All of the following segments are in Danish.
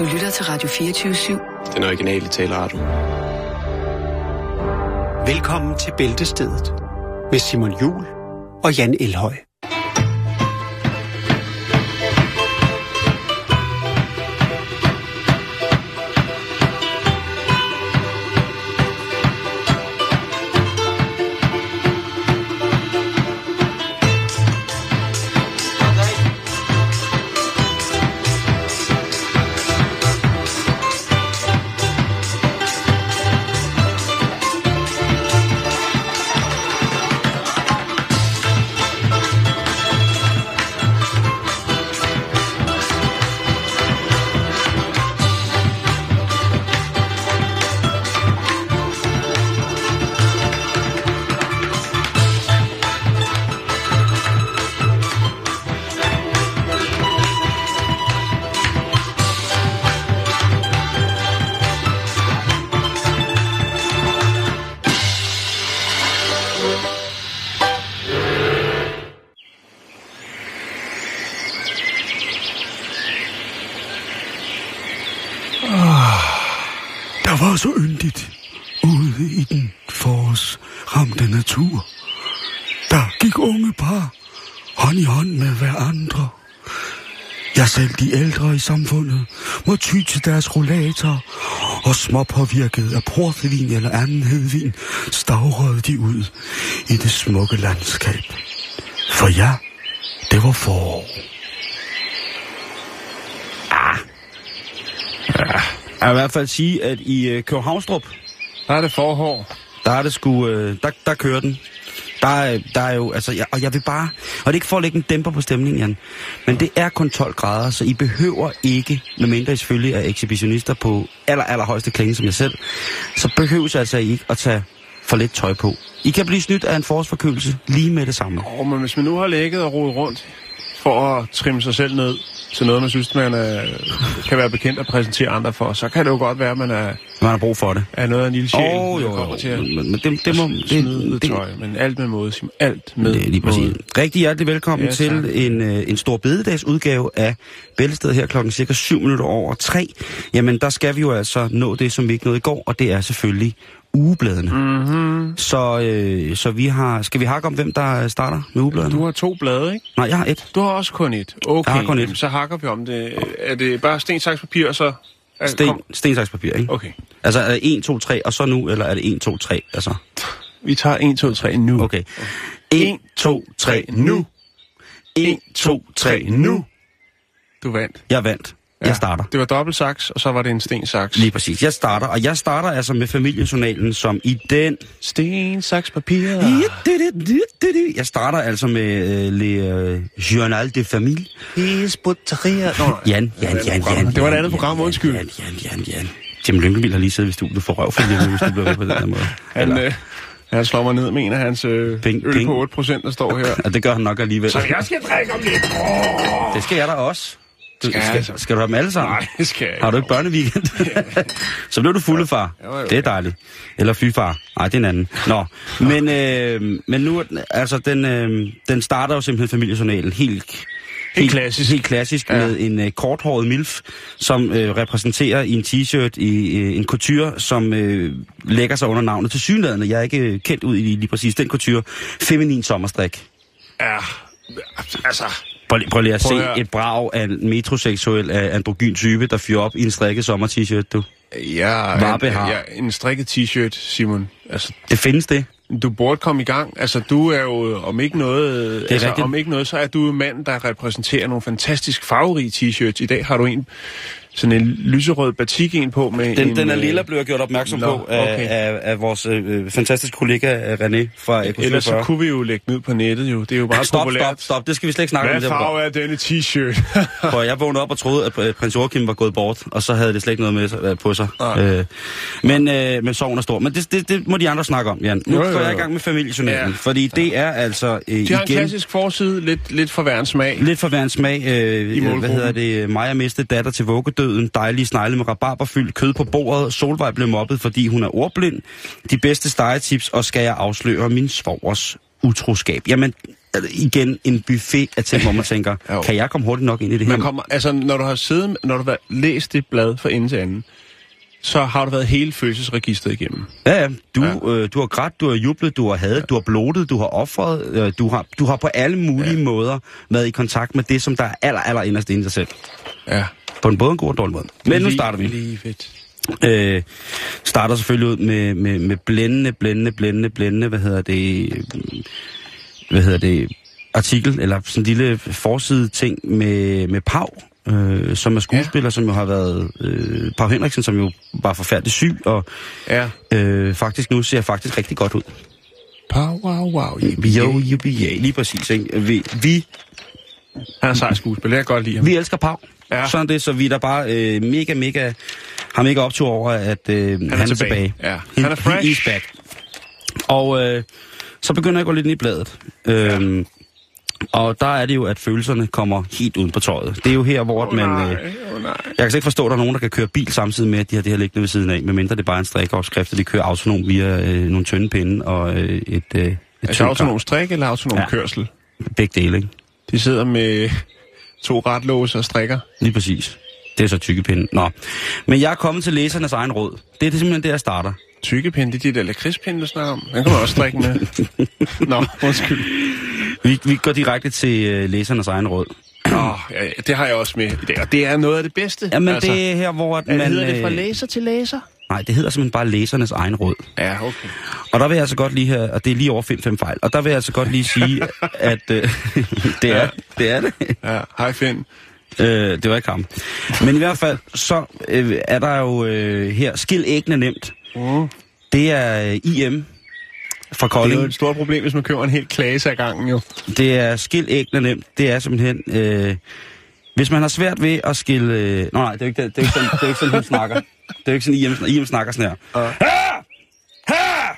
Du lytter til Radio 24-7. Den originale taleradio. Velkommen til Bæltestedet med Simon Jul og Jan Elhøj. Så yndigt ude i den forårsramte natur. Der gik unge par hånd i hånd med hverandre. Jeg selv de ældre i samfundet må ty til deres rollator, og småpåvirket af portvin eller anden hedvin stavrede de ud i det smukke landskab. For ja, det var forår. Jeg vil i hvert fald sige, at i Københavnstrup, der er det forhår. Der er det sgu, der kører den. Der er jo, altså, og jeg vil bare, og det er ikke for at lægge en dæmper på stemningen, Jan, men det er kun 12 grader, så I behøver ikke, medmindre I selvfølgelig er ekshibitionister på allerhøjeste klinge som jeg selv, så behøves altså I ikke at tage for lidt tøj på. I kan blive snydt af en forårsforkølelse lige med det samme. Men hvis man nu har lægget og rodet rundt for at trimme sig selv ned til noget, man synes, man kan være bekendt at præsentere andre for, så kan det jo godt være, at man har brug for det. Er noget af en lille sjæl, der kommer til men alt med måde, Simon. Alt med det, lige måde. Rigtig hjertelig velkommen til en stor bededagsudgave af Bæltestedet her klokken cirka 7 minutter over 3. Jamen, der skal vi jo altså nå det, som vi ikke nåede i går, og det er selvfølgelig ugebladene. Mm-hmm. Så vi har... Skal vi hakke om, hvem der starter med ugebladene? Du har 2 blade, ikke? Nej, jeg har 1. Du har også kun 1. Okay, jeg har kun 1. Så hakker vi om det. Er det bare sten, saks, papir, og så... Sten, saks, papir, ikke? Okay. Altså, er det 1, 2, 3, og så nu, eller er det 1, 2, 3, altså? Vi tager 1, 2, 3 nu. Okay. 1, 2, 3, nu. 1, 2, 3, nu. Du vandt. Jeg vandt. Ja, jeg starter. Det var dobbeltsaks, og så var det en stensaks. Lige præcis. Jeg starter, og jeg starter altså med Familiejournalen, som i den... Stensaks, papir. Jeg starter altså med Le Journal de Famille. Jan. Det var et andet program, undskyld. Jan. Tim Lyngvild har lige siddet i studiet for røvfælde, hvis du bliver ved på den her måde. Han slår mig ned med en af hans øl på 8%, der står her. Og det gør han nok alligevel. Så jeg skal drikke om lidt. Det skal jeg da også. Skal du have dem alle sammen? Nej, det skal jeg ikke. Har du ikke børneweekend? Så blev du fulde, far. Jo. Det er dejligt. Eller fyfar. Nej, det er en anden. Nå, men nu, altså, den starter jo simpelthen Familiejournalen helt klassisk med en korthåret milf, som repræsenterer i en t-shirt i en couture, som lægger sig under navnet til synlædende. Jeg er ikke kendt ud i lige præcis den couture. Feminin sommerstrik. Ja, altså... Prøv lige at se et brag af en metroseksuel androgyn type, der fyrer op i en strikket sommer-t-shirt, du. En strikket t-shirt, Simon. Altså, det findes det. Du burde komme i gang. Altså, du er jo, om ikke noget, så er du en mand, der repræsenterer nogle fantastisk farverige t-shirts. I dag har du sådan en lyserød batik en på med den er lilla, bliver gjort opmærksom på af vores fantastiske kollega René fra Eko. Ellers så kunne vi jo lægge den ud på nettet jo. Det er jo bare populært. Stop. Det skal vi slet ikke snakke om. Hvad farve er denne t-shirt? For jeg vågnede op og troede, at prins Joachim var gået bort, og så havde det slet ikke noget med på sig. Men sorgen er stor. Men det må de andre snakke om, Jan. Nu går jeg i gang med Familiejournalen, fordi det er altså igen... Det har en klassisk forside, lidt for hver en smag. Hvad hedder det? Maja mistede datter til døden, dejlige snegle med rabarberfyld, kød på bordet, Solvej blev mobbet, fordi hun er ordblind, de bedste stegetips, og skal jeg afsløre min svogers utroskab. Jamen, igen en buffet af ting, hvor man tænker, kan jeg komme hurtigt nok ind i det her? Man kommer, altså, når du har læst det blad fra ende til anden, så har du været hele følelsesregisteret igennem. Ja, ja. Du har grædt, du har jublet, du har hadet, du har blodet, du har offret, du har på alle mulige måder været i kontakt med det, som der er aller inderst inde i dig selv. Ja. På en både en god og dårlig måde. Men nu starter vi. Starter selvfølgelig ud med blændende, hvad hedder det, artikel, eller sådan en lille forside ting med Pau, som er skuespiller, som jo har været Pau Henriksen, som jo var forfærdelig syg, og faktisk nu ser faktisk rigtig godt ud. Pau, wow, jubilæ, lige præcis, ikke? Vi han er sej skuespiller, jeg kan godt lide ham. Vi elsker Pau. Ja. Sådan det, så vi der bare mega optur over, at han er tilbage. Ja. Han er fresh. Back. Og så begynder jeg at gå lidt ind i bladet. Og der er det jo, at følelserne kommer helt uden på tøjet. Det er jo her, hvor man... Jeg kan ikke forstå, at der er nogen, der kan køre bil samtidig med, at de har det her liggende ved siden af, medmindre det er bare en strikkeopskrift, og de kører autonom via nogle tynde pinde og et altså autonom strik eller autonom kørsel? Begge dele, ikke? De sidder med 2 retlåse og strikker. Lige præcis. Det er så tykkepinde. Nå. Men jeg er kommet til læsernes egen råd. Det er simpelthen det, jeg starter. Tykkepinde, det er de der lakridspinde, du snakker om. Den kan man også strikke med. Nå, undskyld. Vi går direkte til læsernes egen råd. Det har jeg også med i dag, og det er noget af det bedste. Jamen altså, det er her, hvor at man... Hedder det fra læser til læser? Nej, det hedder simpelthen bare læsernes egen råd. Ja, okay. Og der vil jeg altså godt lige her, og det er lige over 5 fejl, og der vil jeg altså godt lige sige, at det er det. Ja, hej Finn. Det var ikke ham. Men i hvert fald, så er der jo her, skil æggene nemt. Det er IM fra Kolding. Det er et stort problem, hvis man køber en hel klasse af gangen jo. Det er skil æggene nemt. Det er simpelthen... hvis man har svært ved at skille... Nej, det er ikke sådan, hun snakker. Det er jo ikke sådan, IM snakker sådan her. Her!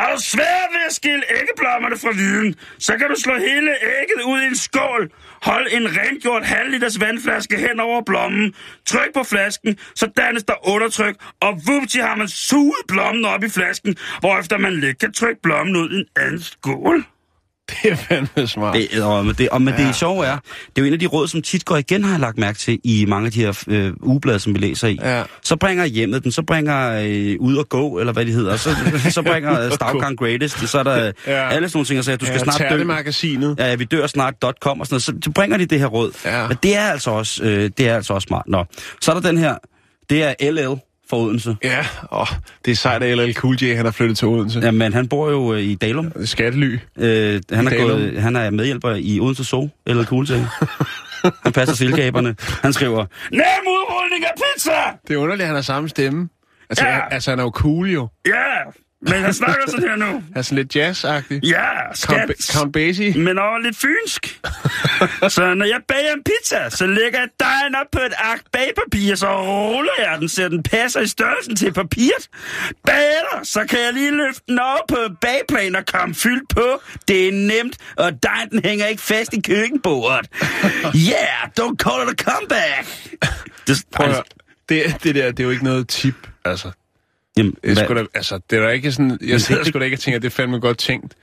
Har du svært ved at skille æggeblommerne fra viden, så kan du slå hele ægget ud i en skål. Hold en rengjort halvliters vandflaske hen over blommen. Tryk på flasken, så dannes der undertryk, og vupti har man suget blommen op i flasken, hvorefter man let kan trykke blommen ud i en anden skål. Det er fandme smart. Det sjove er, det er jo en af de råd, som tit går igen, har jeg lagt mærke til i mange af de her ugeblade, som vi læser i. Ja. Så bringer hjemmet den, så bringer ud og gå, eller hvad det hedder, så bringer Stavgang Greatest, så er der alle sådan nogle ting, der siger, at du skal snart dø. Magasinet. Ja, vi dør snart.com og sådan noget, så bringer de det her råd. Ja. Men det er altså også, smart. Nå, så er der den her, det er LL. For Odense. Ja, det er sejt af LL Cool J, han har flyttet til Odense. Ja, men han bor jo i Dalum. Skattely. Han er medhjælper i Odense Zoo, LL Cool J. Han passer silkeaberne. Han skriver, nem udrulning af pizza! Det er underligt, at han har samme stemme. Altså, han er jo cool jo. Ja, men han snakker sådan her nu. Han er sådan lidt jazz-agtig. Ja, Count Basie. Men også lidt fynsk. Så når jeg bager en pizza, så lægger jeg dejen op på et ark bagpapir, så ruller jeg den, så den passer i størrelsen til papiret. Bager, så kan jeg lige løfte den over på bagplan og komme fyldt på. Det er nemt, og dejen den hænger ikke fast i køkkenbordet. Yeah, don't call it a comeback. Det er jo ikke noget tip, altså. Jamen, det er da ikke sådan... Jeg sidder sgu da ikke og tænker, at det er fandme godt tænkt.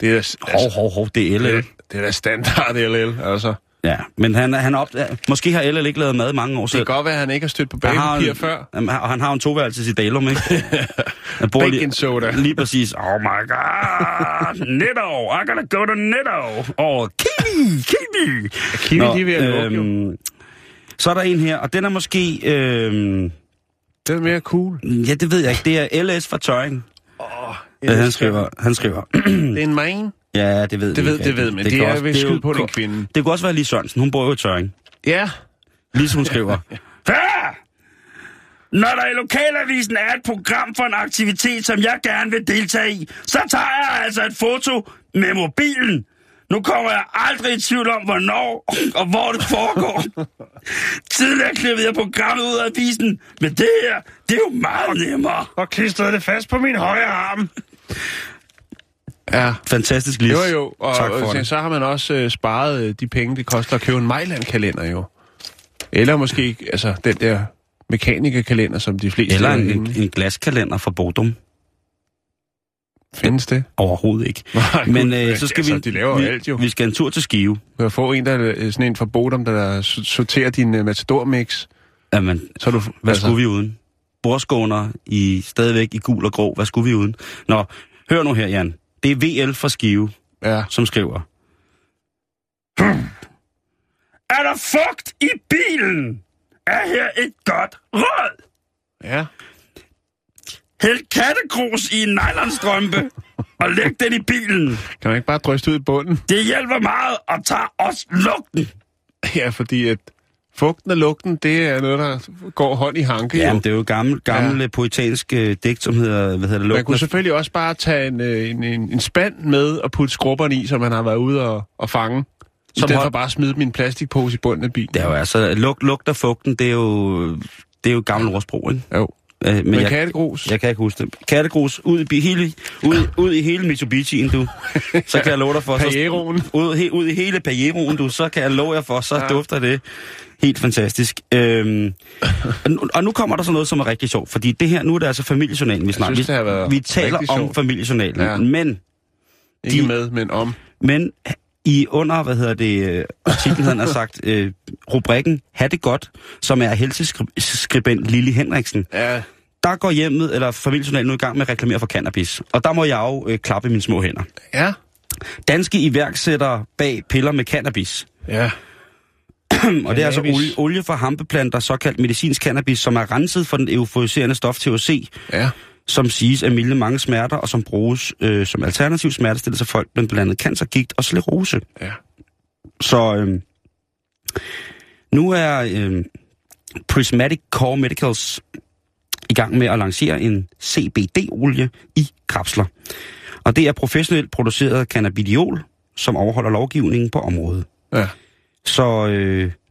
Det er altså, hov, det er LL. Det er da standard LL, altså. Ja, men måske har LL ikke lavet mad i mange år selv. Det kan godt være, at han ikke har stødt på bagepapir før. Og han har en toværelse i Dalum, ikke? Baking soda. Lige præcis. Oh my god! Netto! I'm gonna go to Netto! Kiwi! Kiwi, de vil have lov. Så er der en her, og den er måske... Det er mere cool. Ja, det ved jeg ikke. Det er LS fra Tøring. Han skriver... Det er en man. Ja, det ved jeg ikke. Det ved man. Det er ved skyld på den kvinde. Det kunne også være Lise Sørensen. Hun bor jo i Tøring. Ja. Lise, hun skriver... Når der i lokalavisen er et program for en aktivitet, som jeg gerne vil deltage i, så tager jeg altså et foto med mobilen. Nu kommer jeg aldrig i tvivl om, hvornår og hvor det foregår. Tidligere klippede jeg programmet ud af avisen, men det her, det er jo meget nemmere. Og klistrede det fast på min højre arm. Ja. Fantastisk, Lis. Jo. Og så har man også sparet de penge, det koster at købe en Mailand-kalender jo. Eller måske altså den der mekanikerkalender, som de fleste... Eller en glaskalender fra Bodum. Findes det? Overhovedet ikke. Nej, men så skal altså, vi, de laver alt, jo. Vi skal en tur til Skive. Vi kan få en, der sådan en fra Bodum, der sorterer din matador-mix. Jamen, så du, hvad altså? Skulle vi uden? Bordskåner i stadigvæk i gul og grå. Hvad skulle vi uden? Nå, hør nu her, Jan. Det er VL fra Skive, ja, som skriver. Er der fugt i bilen? Er her et godt råd? Ja. Hæld kattegrus i en nylonstrømpe og læg den i bilen. Kan man ikke bare dryste ud i bunden? Det hjælper meget og tager også lugten. Ja, fordi at fugten og lugten, det er noget, der går hånd i hanke. Ja, det er jo gamle poetanske digt, som hedder, hvad hedder det, lugten. Man kunne selvfølgelig også bare tage en spand med og putte skrubberne i, som man har været ude og fange. I stedet for bare at smide min plastikpose i bunden af bilen. Det er jo altså, lugt og fugten, det er jo gammel ordsprog, ikke? Jo. Men kattegrus? Jeg kan ikke huske det. Kattegrus, ud i hele Mitsubishi'en, du. Så kan jeg love dig for... Pajeroen. Ud i hele Pajeroen, du. Så kan jeg love jer for, så dufter det helt fantastisk. Og nu kommer der så noget, som er rigtig sjovt. Fordi det her, nu er det altså Familiejournalen, vi snakker. Vi taler om Familiejournalen, ja. Men... Ikke de, med, men om. Men i under, hvad hedder det, artiklen han har sagt, rubrikken "Ha' det godt", som er helseskribent Lili Henriksen. Ja. Der går hjemmet, eller Familiejournalen nu i gang med at reklamere for cannabis. Og der må jeg jo klappe mine små hænder. Ja. Danske iværksættere bag piller med cannabis. Ja. Og det er altså olie fra hampeplanter, såkaldt medicinsk cannabis, som er renset for den euforiserende stof THC. Ja. Som siges at milde mange smerter, og som bruges som alternativ smertestillende til folk med blandt andet cancergigt og sklerose. Ja. Så nu er Prismatic Core Medicals i gang med at lancere en CBD-olie i kapsler. Og det er professionelt produceret cannabidiol, som overholder lovgivningen på området. Ja. Så...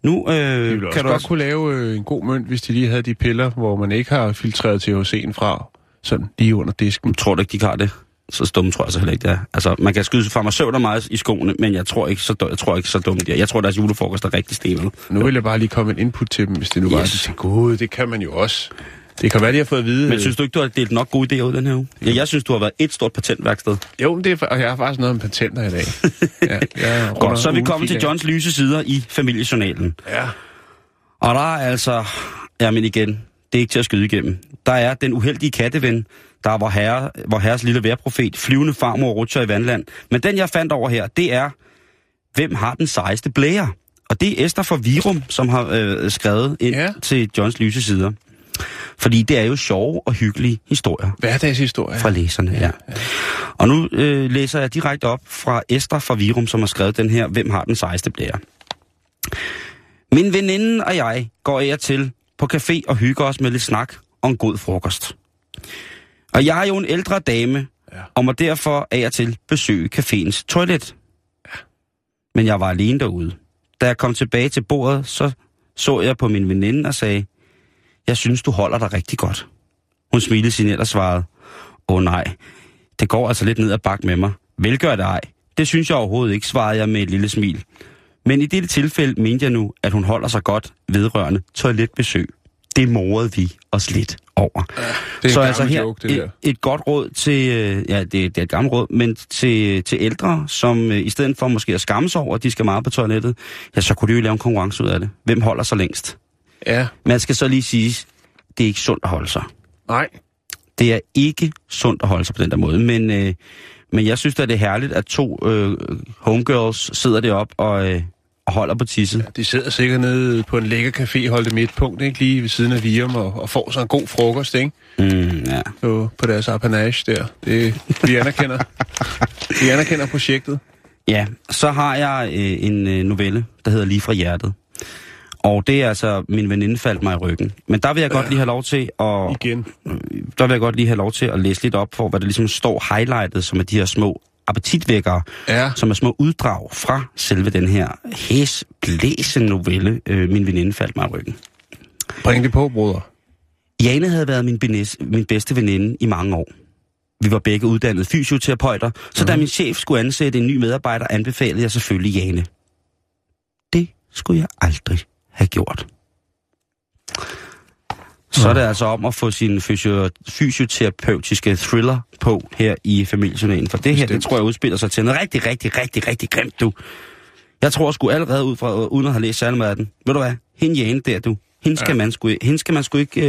Nu kan du også godt kunne lave en god mønt, hvis de lige havde de piller, hvor man ikke har filtreret THC'en fra, sådan lige under disken. Jeg tror da ikke, de har det. Så dumme tror jeg så heller ikke, det er. Altså, man kan skyde farmaceuter meget i skoene, men jeg tror ikke så dumme de er. Jeg tror, deres julefrokost er rigtig stenet. Nu vil jeg bare lige komme en input til dem, hvis det nu bare er god. Det kan man jo også. Det kan være, de har fået at vide... Men synes du ikke, du har delt nok gode idéer ud den her uge? Ja, jeg synes, du har været et stort patentværksted. Jo, det er, og jeg har faktisk noget om patenter i dag. Ja, godt, så er vi kommet til Johns lyse sider i Familiejournalen. Ja. Og der er altså... Jamen igen, det er ikke til at skyde igennem. Der er den uheldige katteven, der er vor herres lille vejrprofet, flyvende farmor rutscher i vandland. Men den, jeg fandt over her, det er, hvem har den sejeste blære? Og det er Esther fra Virum, som har skrevet ind til Johns lyse sider. Fordi det er jo sjove og hyggelige historier. Hverdagshistorier. Fra læserne, ja. Og nu læser jeg direkte op fra Esther fra Virum, som har skrevet den her, "Hvem har den sejeste blære?" Min veninde og jeg går af til på café og hygger os med lidt snak og en god frokost. Og jeg er jo en ældre dame, og må derfor af til besøge caféens toilet. Ja. Men jeg var alene derude. Da jeg kom tilbage til bordet, så jeg på min veninde og sagde, "Jeg synes, du holder dig rigtig godt." Hun smilede sin ellers svarede, "Åh nej, det går altså lidt ned ad bakke med mig." "Velgør det ej. Det synes jeg overhovedet ikke," svarede jeg med et lille smil. Men i dette tilfælde mente jeg nu, at hun holder sig godt vedrørende toiletbesøg. Det morede vi os lidt over. Ja, det er så altså her joke, det et godt råd til, ja det er et gammelt råd, men til ældre, som i stedet for måske at skamme sig over, at de skal meget på toilettet, ja så kunne de jo lave en konkurrence ud af det. Hvem holder sig længst? Ja. Man skal så lige sige, det er ikke sundt at holde sig. Nej. Det er ikke sundt at holde sig på den der måde, men jeg synes da, det er herligt, at to homegirls sidder deroppe og holder på tisset. Ja, de sidder sikkert nede på en lækker café, holdt med et punkt, ikke? Lige ved siden af Virum, og får så en god frokost, ikke? Ja. På deres apanage der. Det, vi anerkender. Vi anerkender projektet. Ja, så har jeg en novelle, der hedder "Lige fra hjertet". Og det er altså, min veninde faldt mig i ryggen. Men der vil jeg godt lige have lov til at... Igen. Der vil jeg godt lige have lov til at læse lidt op for, hvad der ligesom står highlightet, som er de her små appetitvækkere, som er små uddrag fra selve den her hæsblæsende novelle, "Min veninde faldt mig i ryggen". Bring det på, broder. Jane havde været min bedste veninde i mange år. Vi var begge uddannede fysioterapeuter, så da min chef skulle ansætte en ny medarbejder, anbefalede jeg selvfølgelig Jane. Det skulle jeg aldrig have gjort. så er det altså om at få sin fysioterapeutiske thriller på her i Familiejournalen. For det her, det tror jeg udspiller sig til noget rigtig, rigtig, rigtig, rigtig grimt, du. Jeg tror sgu allerede ud fra, uden at have læst særlig meget af den. Ved du hvad? Hende Jane der, du. Hende skal man ikke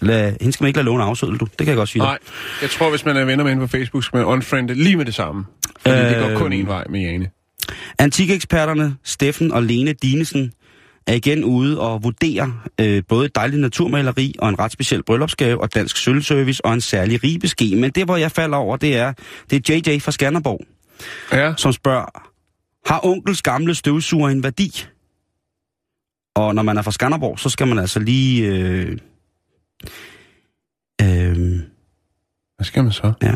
lade låne afsødel, du. Det kan jeg godt sige. Nej, jeg tror, hvis man er venner med hende på Facebook, skal man unfriende lige med det samme. Fordi det går kun en vej med Jane. Antikeksperterne Steffen og Lene Dinesen er igen ude og vurdere både et dejligt naturmaleri og en ret speciel bryllupsgave og dansk sølvservice og en særlig ribeske. Men det, hvor jeg falder over, det er JJ fra Skanderborg, som spørger, har onkels gamle støvsuger en værdi? Og når man er fra Skanderborg, så skal man altså lige... Hvad skal man så? Ja,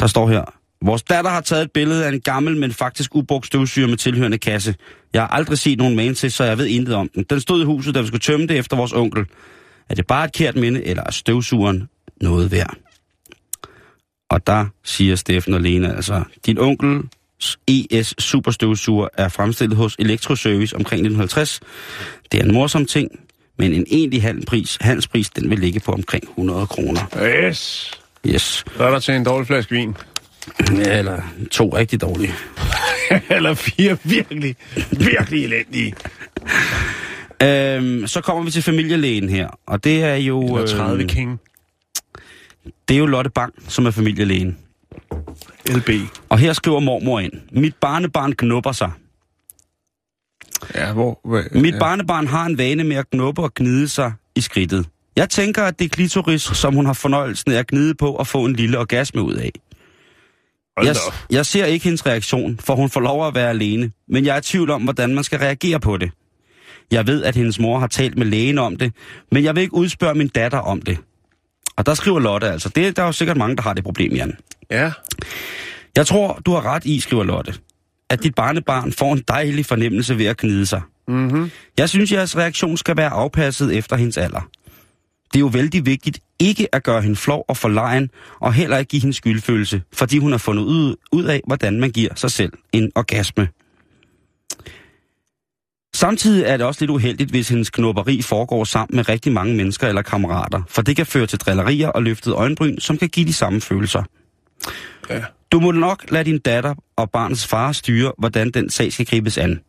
der står her... Vores datter har taget et billede af en gammel, men faktisk ubrugt støvsuger med tilhørende kasse. Jeg har aldrig set nogen mane til, så jeg ved intet om den. Den stod i huset, da vi skulle tømme det efter vores onkel. Er det bare et kært minde, eller er støvsugeren noget værd? Og der siger Steffen og Lena altså, din onkels ES superstøvsuger er fremstillet hos Elektroservice omkring 1950. Det er en morsom ting, men en egentlig handelspris, den vil ligge på omkring 100 kroner. Yes. Så er der til en dårlig flaske vin. Ja, eller 2 rigtig dårlige. Eller 4 virkelig, virkelig elendige. Så kommer vi til familielægen her, og det er jo... 30 king. Det er jo Lotte Bang, som er familielægen. LB. Og her skriver mormor ind. Mit barnebarn gnubber sig. Ja, Mit barnebarn har en vane med at gnubbe og gnide sig i skridtet. Jeg tænker, at det er klitoris, som hun har fornøjelsen af at gnide på og få en lille orgasme ud af. Jeg ser ikke hendes reaktion, for hun får lov at være alene, men jeg er i tvivl om, hvordan man skal reagere på det. Jeg ved, at hendes mor har talt med lægen om det, men jeg vil ikke udspørge min datter om det. Og der skriver Lotte altså, der er jo sikkert mange, der har det problem, Jan. Ja. Jeg tror, du har ret i, skriver Lotte, at dit barnebarn får en dejlig fornemmelse ved at gnide sig. Mm-hmm. Jeg synes, jeres reaktion skal være afpasset efter hendes alder. Det er jo vældig vigtigt ikke at gøre hende flov og forlegen, og heller ikke give hende skyldfølelse, fordi hun har fundet ud af, hvordan man giver sig selv en orgasme. Samtidig er det også lidt uheldigt, hvis hendes knopperi foregår sammen med rigtig mange mennesker eller kammerater, for det kan føre til drillerier og løftede øjenbryn, som kan give de samme følelser. Ja. Du må nok lade din datter og barnets far styre, hvordan den sag skal gribes an.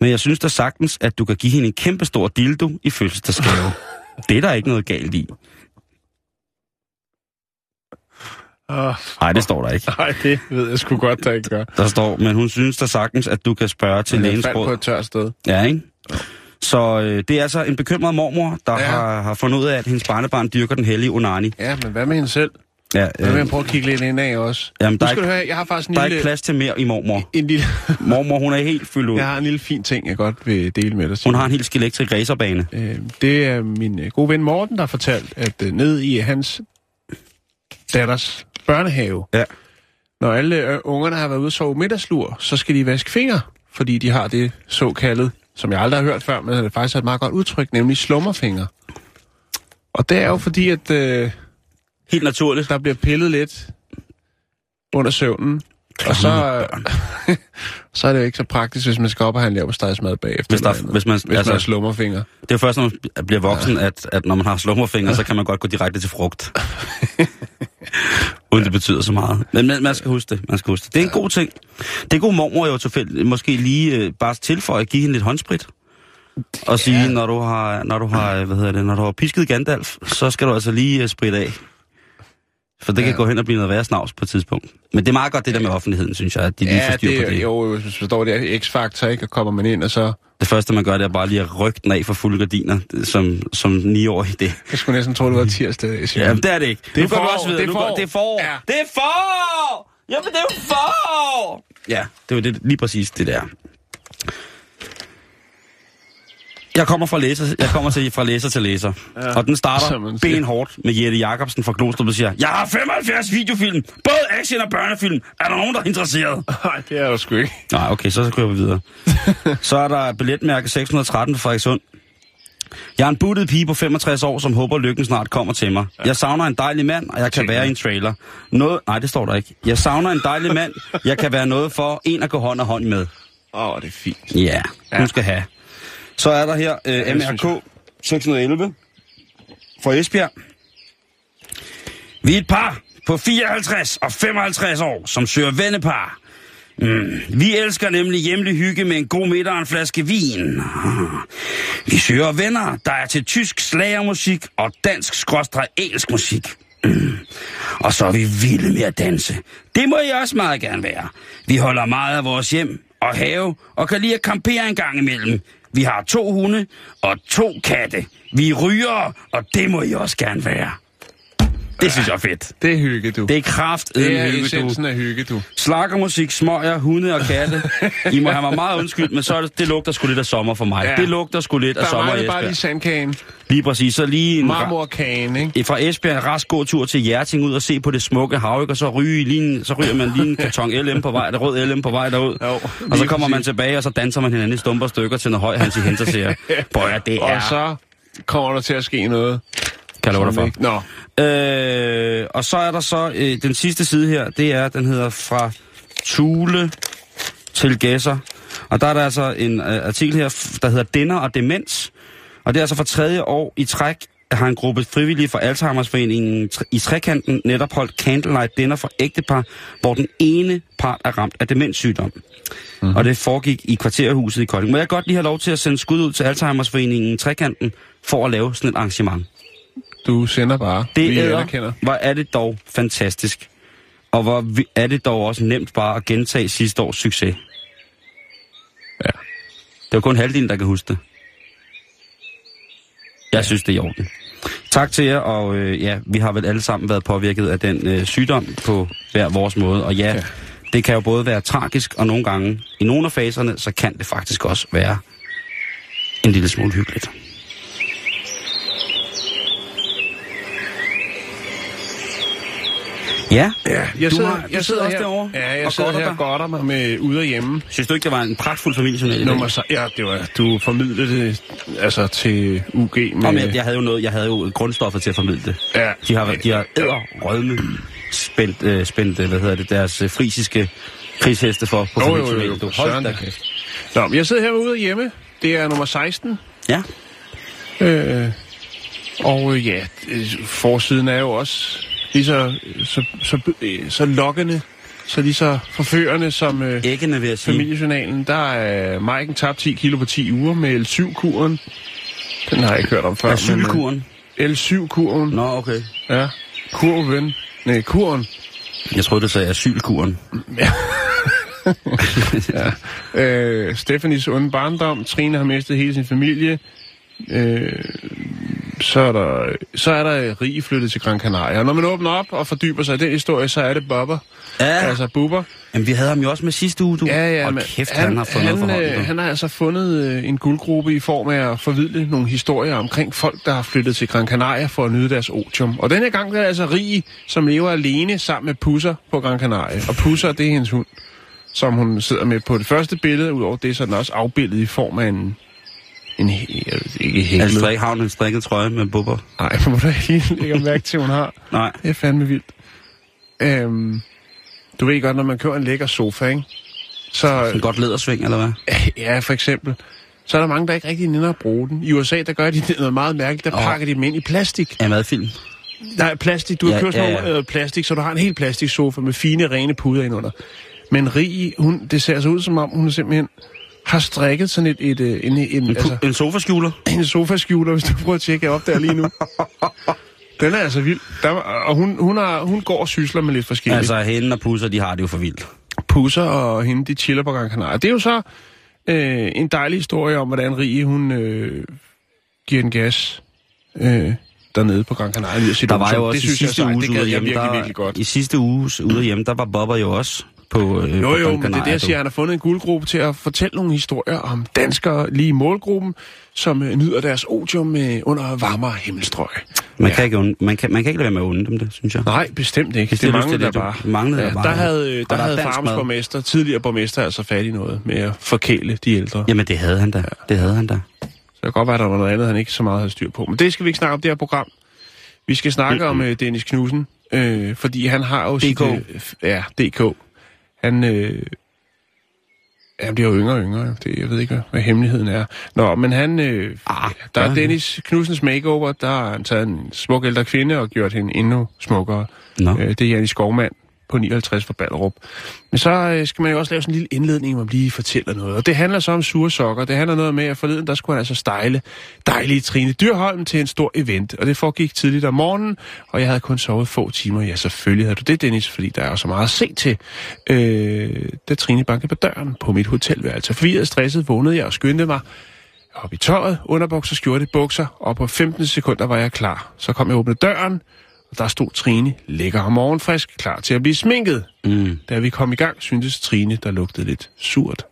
Men jeg synes da sagtens, at du kan give hende en kæmpestor dildo i fødselsdagsgave. Det er der ikke noget galt i. Nej, det står der ikke. Nej, det ved jeg sgu godt, der ikke gør. Der står, men hun synes der sagtens, at du kan spørge til lægens råd. På et tørt sted. Ja, ikke? Så det er altså en bekymret mormor, der har fundet ud af, at hendes barnebarn dyrker den hellige onani. Ja, men hvad med hende selv? Ja, hvad med at prøve at kigge lidt indad også? Jamen, der er ikke plads til mere i mormor. En lille... Mormor, hun er helt fyldt ud. Jeg har en lille fin ting, jeg godt vil dele med dig. Hun har en helt elektrisk racerbane. Det er min gode ven Morten, der har fortalt, at ned i hans datters børnehave. Ja. Når alle ungerne har været ude og sove middagslur, så skal de vaske fingre, fordi de har det såkaldet, som jeg aldrig har hørt før, men det er faktisk et meget godt udtryk, nemlig slummerfingre. Og det er jo fordi, at helt naturligt, der bliver pillet lidt under søvnen. Og så, så er det jo ikke så praktisk, hvis man skal op og have en leverpostejsmad bagefter. Hvis man har slummerfinger. Det er jo først, når man bliver voksen, at når man har slummerfinger, så kan man godt gå direkte til frugt. Uden det betyder så meget. Men man skal huske det. Det er en god ting. Det er en god mormor jo tilfældigt. Måske lige bare tilføje at give hende lidt håndsprit. Og sige, når du har pisket Gandalf, så skal du altså lige spritte af. For det kan gå hen og blive noget værre snavs på et tidspunkt. Men det er meget godt det der med offentligheden, synes jeg, at de lige får styr på det. Jo, hvis man står der X-faktor, ikke? Og kommer man ind, og så... Det første, man gør, det er bare lige at rykke den af for fulde gardiner, som 9-årig det. Jeg skulle næsten tro, det var tirsdag. Ja, men det er det ikke. Det er forår! Det er forår! Jamen, det er jo forår! Ja, det var det, lige præcis det der. Jeg kommer fra læser til læser, og den starter benhårdt med Jette Jacobsen fra Glostrup, der siger, jeg har 75 videofilm, både action- og børnefilm. Er der nogen, der er interesseret? Nej, det er der sgu ikke. Nej, okay, så kører vi videre. Så er der billetmærke 613 fra Frederikssund. Jeg er en buttet pige på 65 år, som håber, lykken snart kommer til mig. Jeg savner en dejlig mand, og jeg kan være i en trailer. Nej, det står der ikke. Jeg savner en dejlig mand, jeg kan være noget for en at gå hånd og hånd med. Åh, det er fint. Ja, hun skal have. Så er der her MRK 611, fra Esbjerg. Vi er et par på 54 og 55 år, som søger vennepar. Vi elsker nemlig hjemlig hygge med en god middag og en flaske vin. Vi søger venner, der er til tysk slagermusik og dansk-elsk musik. Og så er vi vilde med at danse. Det må I også meget gerne være. Vi holder meget af vores hjem og have og kan lide at campere en gang imellem. Vi har 2 hunde og 2 katte. Vi ryger, og det må I også gerne være. Det synes jeg er fedt. Det er hygge, du. Det er kraftedeme hygge, du. Det er essensen af hygge, du. Slakkermusik, smøger, hunde og katte. I må have mig meget undskyldt, men så er det lugter sgu lidt af sommer for mig. Ja. Det lugter sgu lidt af sommer i Esbjerg. Der er bare lige sandkagen. Lige præcis. Så lige en marmorkagen, ikke? Fra Esbjerg, rask god tur til Hjerting ud og se på det smukke hav, ikke? Og så ryger man lige en karton LM på vej, der rød LM på vej derud. Jo, og så kommer man tilbage, og så danser man hinanden i stumper stykker til noget høj Hansi Henter siger. Bøjer, det er... Og så kommer der til at ske noget. Kan jeg love dig for. Nå. Og så er der så den sidste side her, det er, den hedder Fra Thule til Gæsser. Og der er der altså en artikel her, der hedder Dinner og Demens. Og det er altså for 3. år i træk, har en gruppe frivillige fra Alzheimersforeningen i Trekanten netop holdt Candlelight Dinner for ægtepar, hvor den ene part er ramt af demenssygdom. Og det foregik i kvarterhuset i Kolding. Må jeg godt lige have lov til at sende skud ud til Alzheimersforeningen i Trekanten for at lave sådan et arrangement? Du sender bare. Det er, hvor er det dog fantastisk. Og hvor er det dog også nemt bare at gentage sidste års succes. Ja. Det var kun halvdelen, der kan huske det. Jeg synes, det er i orden. Tak til jer, og ja, vi har vel alle sammen været påvirket af den sygdom på hver vores måde. Og ja, det kan jo både være tragisk, og nogle gange, i nogle af faserne, så kan det faktisk også være en lille smule hyggeligt. Ja, jeg sidder også derovre. Ja, jeg sidder her og godter mig med ude og hjemme. Synes du ikke, det var en pragtfuld familiejournal? Ja, det var, du formidlede det altså til UG. Med... Nå, men jeg havde jo grundstoffet til at formidle det. Ja. De har æderrødme spændt, deres frisiske krigsheste for på familiejournalen. Du holdt da kæft. Nå, men jeg sidder her ude og hjemme. Det er nummer 16. Ja. Og ja, forsiden er jo også... lige så lokkende, så lige så forførende som familiejournalen. Der er Maiken tabt 10 kilo på 10 uger med L7-kuren. Den har jeg ikke hørt om før. L7-kuren? L7-kuren. Nå, okay. Ja. Kurven. Nej, kuren. Jeg troede, det sagde asylkuren. Ja. Ja. Stephanies onde barndom. Trine har mistet hele sin familie. Så er der Rie flyttet til Gran Canaria. Og når man åbner op og fordyber sig i den historie, så er det Bubber. Ja. Altså Bubber. Jamen, vi havde ham jo også med sidste uge, du. Ja, og kæft, han har fundet noget forholdet. Han har altså fundet en guldgruppe i form af at formidle nogle historier omkring folk, der har flyttet til Gran Canaria for at nyde deres otium. Og denne gang der er altså Rie, som lever alene sammen med Pusser på Gran Canaria. Og Pusser, det er hendes hund, som hun sidder med på det første billede. Udover det, så er den også afbildet i form af en strikket trøje med bubber. Nej, må du ikke lægge mærke til, hun har. Nej. Det er fandme vildt. Du ved godt, når man køber en lækker sofa, ikke? Så en godt lædersving, eller hvad? Ja, for eksempel. Så er der mange, der ikke rigtig nænder at bruge den. I USA, der gør de noget meget mærkeligt. Der pakker de dem ind i plastik. Ja, madfilm. Nej, plastik. Du har købt noget plastik, så du har en helt plastik sofa med fine, rene puder indunder. Men Rie, det ser så ud, som om hun er simpelthen... har strikket sådan en sofaskjuler. En sofaskjuler, hvis du prøver at tjekke op der lige nu. Den er altså vild. Og hun går og sysler med lidt forskelligt. Altså hende og Pusser, de har det jo for vildt. Pusser og hende, de chiller på Gran Canaria. Det er jo så en dejlig historie om, hvordan Rie, hun giver en gas dernede på Gran Canaria. Der var jo også det, i sidste uges ude hjemme, der var Bobber jo også. På men det er det, jeg siger, han har fundet en guldgruppe til at fortælle nogle historier om danskere lige i målgruppen, som nyder deres otium under varmere himmelstrøg. Man kan ikke lade være med at unde dem det, synes jeg. Nej, bestemt ikke. Det manglede der bare. Der havde Farms borgmester, tidligere borgmester, altså fat i noget med at forkæle de ældre. Jamen, det havde han da. Ja. Det havde han da. Så det kan godt være, at der var noget andet, han ikke så meget havde styr på. Men det skal vi ikke snakke om det her program. Vi skal snakke om Dennis Knudsen, fordi han har jo DK. DK. Han Jeg bliver jo yngre og yngre. Det, jeg ved ikke, hvad hemmeligheden er. Nå, men han... der er Dennis Knudsens makeover. Der har han taget en smuk ældre kvinde og gjort hende endnu smukkere. No. Det er Janne Skovmand på 59 fra Ballerup. Men så skal man jo også lave sådan en lille indledning, hvor man lige fortæller noget. Og det handler så om sure sokker. Det handler noget med, at forleden, der skulle han altså stejle dejlige Trine Dyrholm til en stor event. Og det foregik tidligt om morgenen, og jeg havde kun sovet få timer. Ja, selvfølgelig havde du det, Dennis, fordi der er jo så meget at se til. Da Trine bankede på døren på mit hotelværelse. Forvirret og stresset vågnede jeg og skyndte mig op i tøjet, underbukser, skjorte, bukser, og på 15 sekunder var jeg klar. Så kom jeg og åbnede døren. Der stod Trine, lækker og morgenfrisk, klar til at blive sminket. Mm. Da vi kom i gang, syntes Trine, der lugtede lidt surt.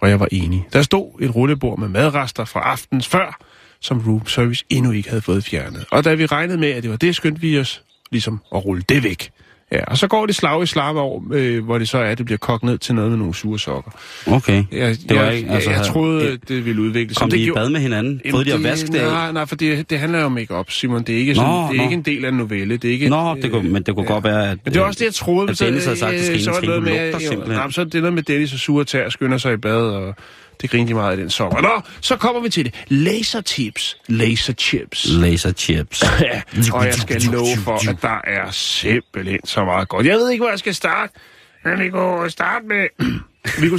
Og jeg var enig. Der stod et rullebord med madrester fra aftens før, som room service endnu ikke havde fået fjernet. Og da vi regnede med, at det var det, skyndte vi os ligesom at rulle det væk. Ja, og så går det slag i slag over, hvor det så er, at det bliver kogt ned til noget med nogle sure sokker. Okay. Jeg troede, det ville udvikle sig. Kom det i bad med hinanden? Prøvede de at vaske det? Nej, for det handler jo om make-up, Simon. Det er ikke sådan, det er ikke en del af en novelle. Det er ikke, men det kunne godt være, at... Men det er også det, jeg troede. At Dennis havde sagt, at det skal noget med, simpelthen. Så er det noget med Dennis og sure tær, skynder sig i bad, og det griner de meget i den sommer. Nå, så kommer vi til det. Laserchips. Ja, og jeg skal love for, at der er simpelthen så meget godt. Jeg ved ikke, hvor jeg skal starte, men vi kunne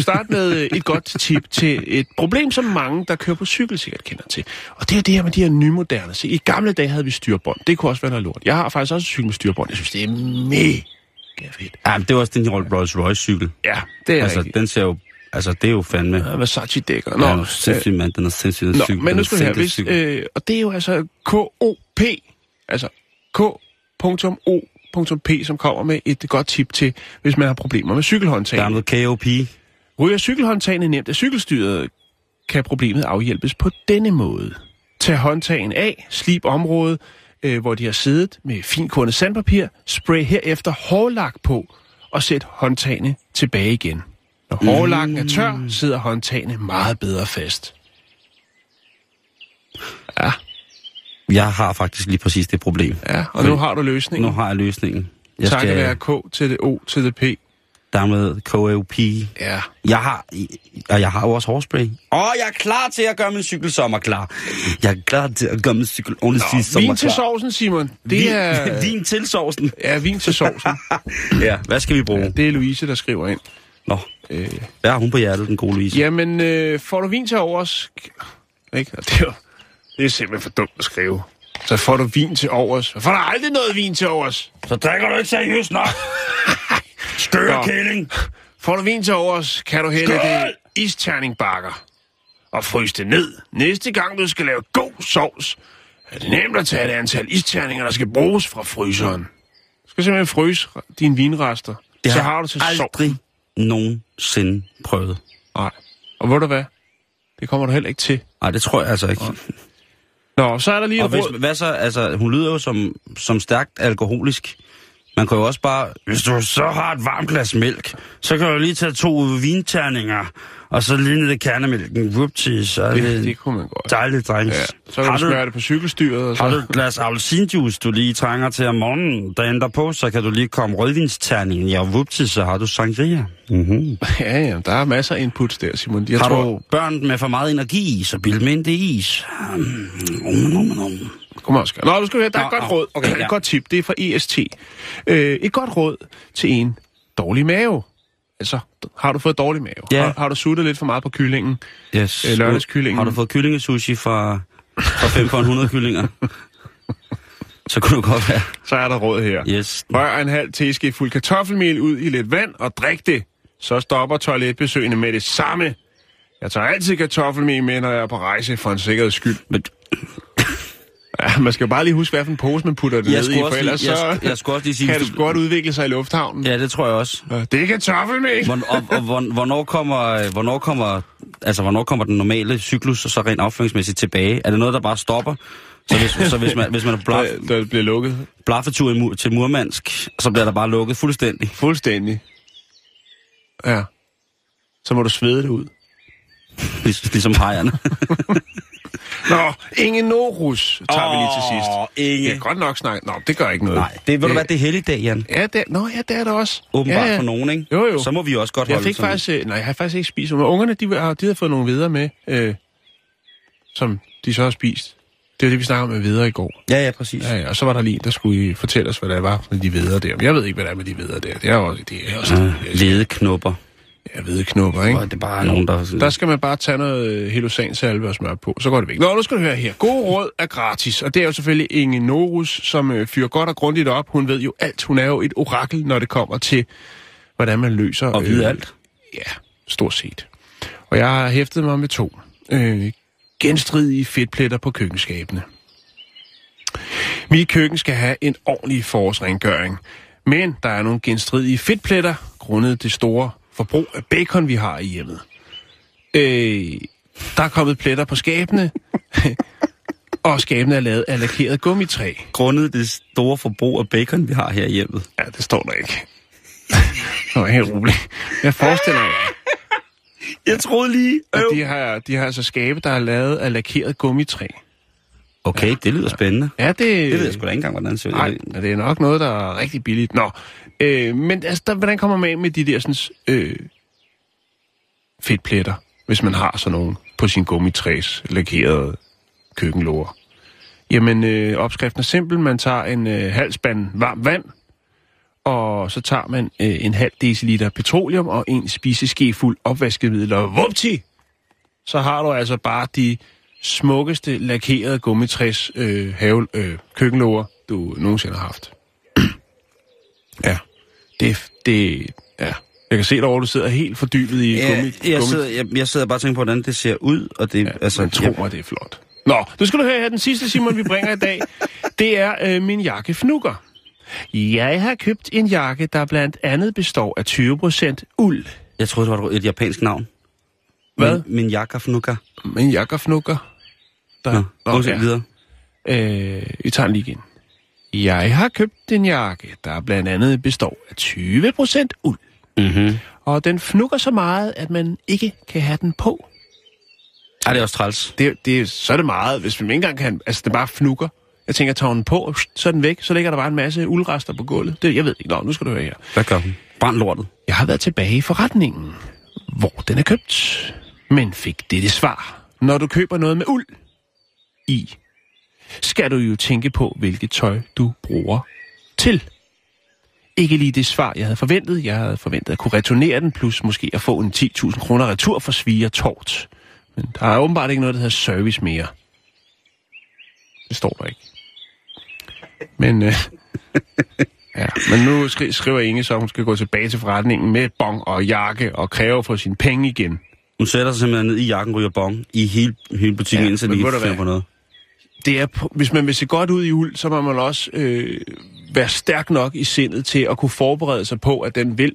starte med... et godt tip til et problem, som mange, der kører på cykel, sikkert kender til. Og det er det her med de her nymoderne. Se, i gamle dage havde vi styrbånd. Det kunne også være noget lort. Jeg har faktisk også en cykel med styrbånd. Jeg synes, det er mega fedt. Ja, det var også den Rolls Royce-cykel. Ja, det er altså, rigtigt. Den ser jo... Altså, det er jo fandme... Ja, Versace-dækker. Nå, ja, sindssygt, mand. Den er sindssygt syg. Nå, men nu skal du høre, hvis... og det er jo altså K.O.P. Altså, K.O.P., som kommer med et godt tip til, hvis man har problemer med cykelhåndtagene. Der er noget K.O.P. Ryger cykelhåndtagene nemt af cykelstyret, kan problemet afhjælpes på denne måde. Tag håndtagen af, slib området, hvor de har siddet med finkornet sandpapir, spray herefter hårlak på, og sæt håndtagene tilbage igen. Når hårlakken er tør, sidder håndtagene meget bedre fast. Ja. Jeg har faktisk lige præcis det problem. Ja, og nu har du løsningen. Nu har jeg løsningen. Jeg tak skal være K til det O til det P. Dermed K-O-P. Ja. Jeg har også hårspray. Og jeg er klar til at gøre min cykelsommer klar. Jeg er klar til at gøre min cykel ordentligt sidste sommer klar. Vin til sovsen, Simon. Vin til sovsen. Ja, vin til sovsen. Ja, hvad skal vi bruge? Ja, det er Louise, der skriver ind. Nå, hvad har hun på hjertet, den gode Louise? Jamen, får du vin til overs... Ikke? Det er simpelthen for dumt at skrive. Så får du vin til overs... Får der aldrig noget vin til overs? Så drikker du ikke seriøst nok. Skør kælling. Får du vin til overs, kan du hælde det isterningbakker. Og fryse det ned. Næste gang, du skal lave god sovs, er det nemt at tage et antal isterninger, der skal bruges fra fryseren. Du skal simpelthen fryse dine vinrester. Det så har du til aldrig... sovs. Nogensinde prøvet. Nej. Og ved du hvad? Det kommer du heller ikke til. Nej, det tror jeg altså ikke. Nå, så er der lige og hvad så? Altså, hun lyder jo som stærkt alkoholisk. Man kan jo også bare... Hvis du så har et varmt glas mælk, så kan du lige tage 2 vinterninger, og så lignede det kernemælken. Whoopties, så er det kunne man godt. Dejligt, drengs. Ja. Så kan du smøre det på cykelstyret. Og så. Har du et glas appelsinjuice, du lige trænger til om morgenen, der ender på, så kan du lige komme rødvinsterningen. Ja, whoopties, så har du sangria. Mm-hmm. Ja, der er masser af inputs der, Simon. Jeg tror... du børn med for meget energi i, så bild med ind det is. Kom også. Nå, du skal høre, der er et godt råd. Okay, et godt tip, det er fra EST. Et godt råd til en dårlig mave. Altså, har du fået dårlig mave? Yeah. Har du suttet lidt for meget på kyllingen? Yes. Lørdagskyllingen? Har du fået kyllingesushi fra 500 kyllinger? Så kunne du godt være. Så er der råd her. Yes. Rør en halv teske fuld kartoffelmel ud i lidt vand og drik det. Så stopper toiletbesøgene med det samme. Jeg tager altid kartoffelmel med, når jeg er på rejse, for en sikkerheds skyld. Men... Ja, man skal bare lige huske, hvad for en pose man putter det ned i, for ellers kan det godt udvikle sig i lufthavnen. Ja, det tror jeg også. Det er kartoffelmælk! Hvornår kommer den normale cyklus så rent afføringsmæssigt tilbage? Er det noget, der bare stopper? Så hvis man bliver lukket. Blaffetur til Murmansk, så bliver der bare lukket fuldstændig. Fuldstændig. Ja. Så må du svede det ud. Ligesom hejerne. Nå, ingen norus tager vi lige til sidst. Inge. Det er godt nok snakket. Nå, det gør ikke noget. Nej, det vil du være det helligdag, Jan. Ja, det, nå, ja, det er der også. Åbenbart for nogen, ikke? Jo, jo. Så må vi også godt holde sådan. Jeg har faktisk ikke spist. Men ungerne, de har fået nogle hvidere med, som de så har spist. Det var det, vi snakkede med videre i går. Ja, ja, præcis. Ja, ja. Og så var der lige, der skulle I fortælle os, hvad der var med de videre der. Men jeg ved ikke, hvad der er med de videre der. Det er også hvedeknopper. Ja, hvedeknopper, ikke? Det er bare nogen, der skal man bare tage noget hellosansalve og smør på, så går det væk. Nå, nu skal du høre her. God råd er gratis, og det er jo selvfølgelig Inge Norus, som fyrer godt og grundigt op. Hun ved jo alt. Hun er jo et orakel, når det kommer til, hvordan man løser... Og ved alt? Ja, stort set. Og jeg har hæftet mig med 2. Genstridige fedtpletter på køkkenskabene. Mit køkken skal have en ordentlig forårsrengøring, men der er nogle genstridige fedtpletter, grundet det store forbrug af bacon, vi har i hjemmet. Der er kommet pletter på skabene, og skabene er lavet af lakeret gummitræ. Grundet det store forbrug af bacon, vi har her i hjemmet. Ja, det står der ikke. Nå, helt roligt. Jeg forestiller mig. Jeg troede lige. De har altså skabe, der er lavet af lakeret gummitræ. Okay, ja, det lyder spændende. Ja, det ved jeg sgu da ikke engang, hvordan det ser ud. Nej, det er nok noget, der er rigtig billigt. Nå, men altså, hvordan kommer man af med de der sådan, fedtpletter, hvis man har sådan nogen på sin gummitræs lakerede køkkenlåger? Jamen, opskriften er simpel. Man tager en halv spand varmt vand, og så tager man en halv deciliter petroleum og en spiseskefuld opvaskemiddel, og vupti! Så har du altså bare de smukkeste lakerede gummitræs køkkenlåger, du nogensinde har haft. Ja, det ja. Jeg kan se derovre, du sidder helt fordybet i gummi. Jeg sidder bare og tænker på, hvordan det ser ud, og det altså. Man tror mig, det er flot. Nå, nu skal du høre her, den sidste, Simon, vi bringer i dag. Det er min jakke fnukker. Jeg har købt en jakke, der blandt andet består af 20% uld. Jeg troede, det var et japansk navn. Hvad? Min jakke fnukker. Min jakke fnukker. Nå, ja. Videre. Vi tager den lige igen. Jeg har købt en jakke, der blandt andet består af 20% uld. Mm-hmm. Og den fnukker så meget, at man ikke kan have den på. Ej, det er også træls. Så er det meget, hvis man ikke engang kan... Altså, det bare fnukker. Jeg tænker, tager den på, så er den væk. Så ligger der bare en masse uldrester på gulvet. Det, jeg ved ikke. Nå, nu skal du høre her. Hvad gør hun? Brænd lortet. Jeg har været tilbage i forretningen, hvor den er købt. Men fik det svar. Når du køber noget med uld i, skal du jo tænke på, hvilket tøj du bruger til. Ikke lige det svar, jeg havde forventet. Jeg havde forventet at kunne returnere den, plus måske at få en 10.000 kroner retur for svig og tort. Men der er åbenbart ikke noget, der hedder service mere. Det står der ikke. Men, ja. Men nu skriver Inge så, hun skal gå tilbage til forretningen med bong og jakke og kræve for sine penge igen. Hun sætter sig simpelthen ned i jakken, ryger bong i hele butikken, indtil de finder på noget. Det er, hvis man vil se godt ud i uld, så må man også være stærk nok i sindet til at kunne forberede sig på, at den vil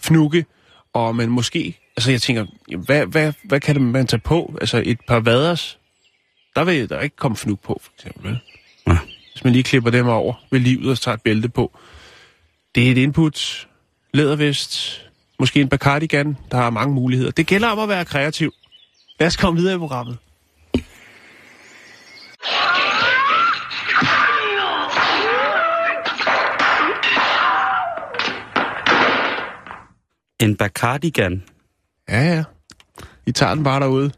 fnukke, og man måske... Altså jeg tænker, hvad kan man tage på? Altså et par vaders, der vil der ikke komme fnuk på, for eksempel. Ja. Hvis man lige klipper dem over ved livet og tager et bælte på. Det er et input, lædervest, måske en cardigan, der har mange muligheder. Det gælder om at være kreativ. Lad os komme videre i programmet. En cardigan. Ja, ja. I tager den bare derude.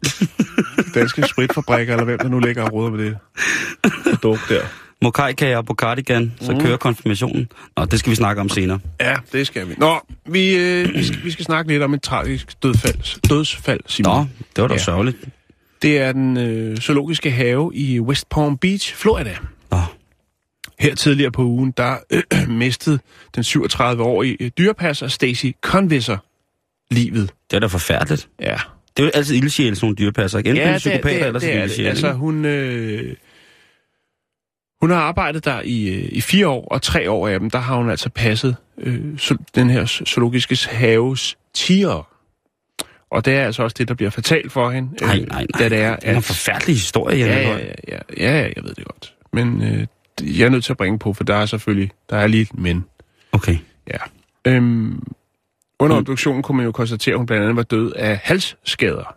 Danske spritfabrikker, eller hvem der nu ligger og roder med det. Dog der. Mokajkager på cardigan, så kører konfirmationen. Nå, det skal vi snakke om senere. Ja, det skal vi. Nå, vi skal snakke lidt om et tragisk dødsfald, Simon. Nå, det var da sørgeligt. Det er den zoologiske have i West Palm Beach, Florida. Nå. Her tidligere på ugen, der mistede den 37-årige dyrepasser Stacy Convisser livet. Det er da forfærdeligt. Ja. Det er jo altid ildsjæl, sådan nogle dyrepasser. Enten ja, psykopater eller sådan ildsjæl. Altså, hun har arbejdet der i 4 år, og 3 år af dem, der har hun altså passet den her zoologiske haves tiger. Og det er altså også det, der bliver fatalt for hende. Nej. Det er en forfærdelig historie, jeg ved det godt. Men jeg er nødt til at bringe på, for der er selvfølgelig, der er lige et men. Okay. Ja. Under obduktionen kunne man jo konstatere, at hun blandt andet var død af halsskader.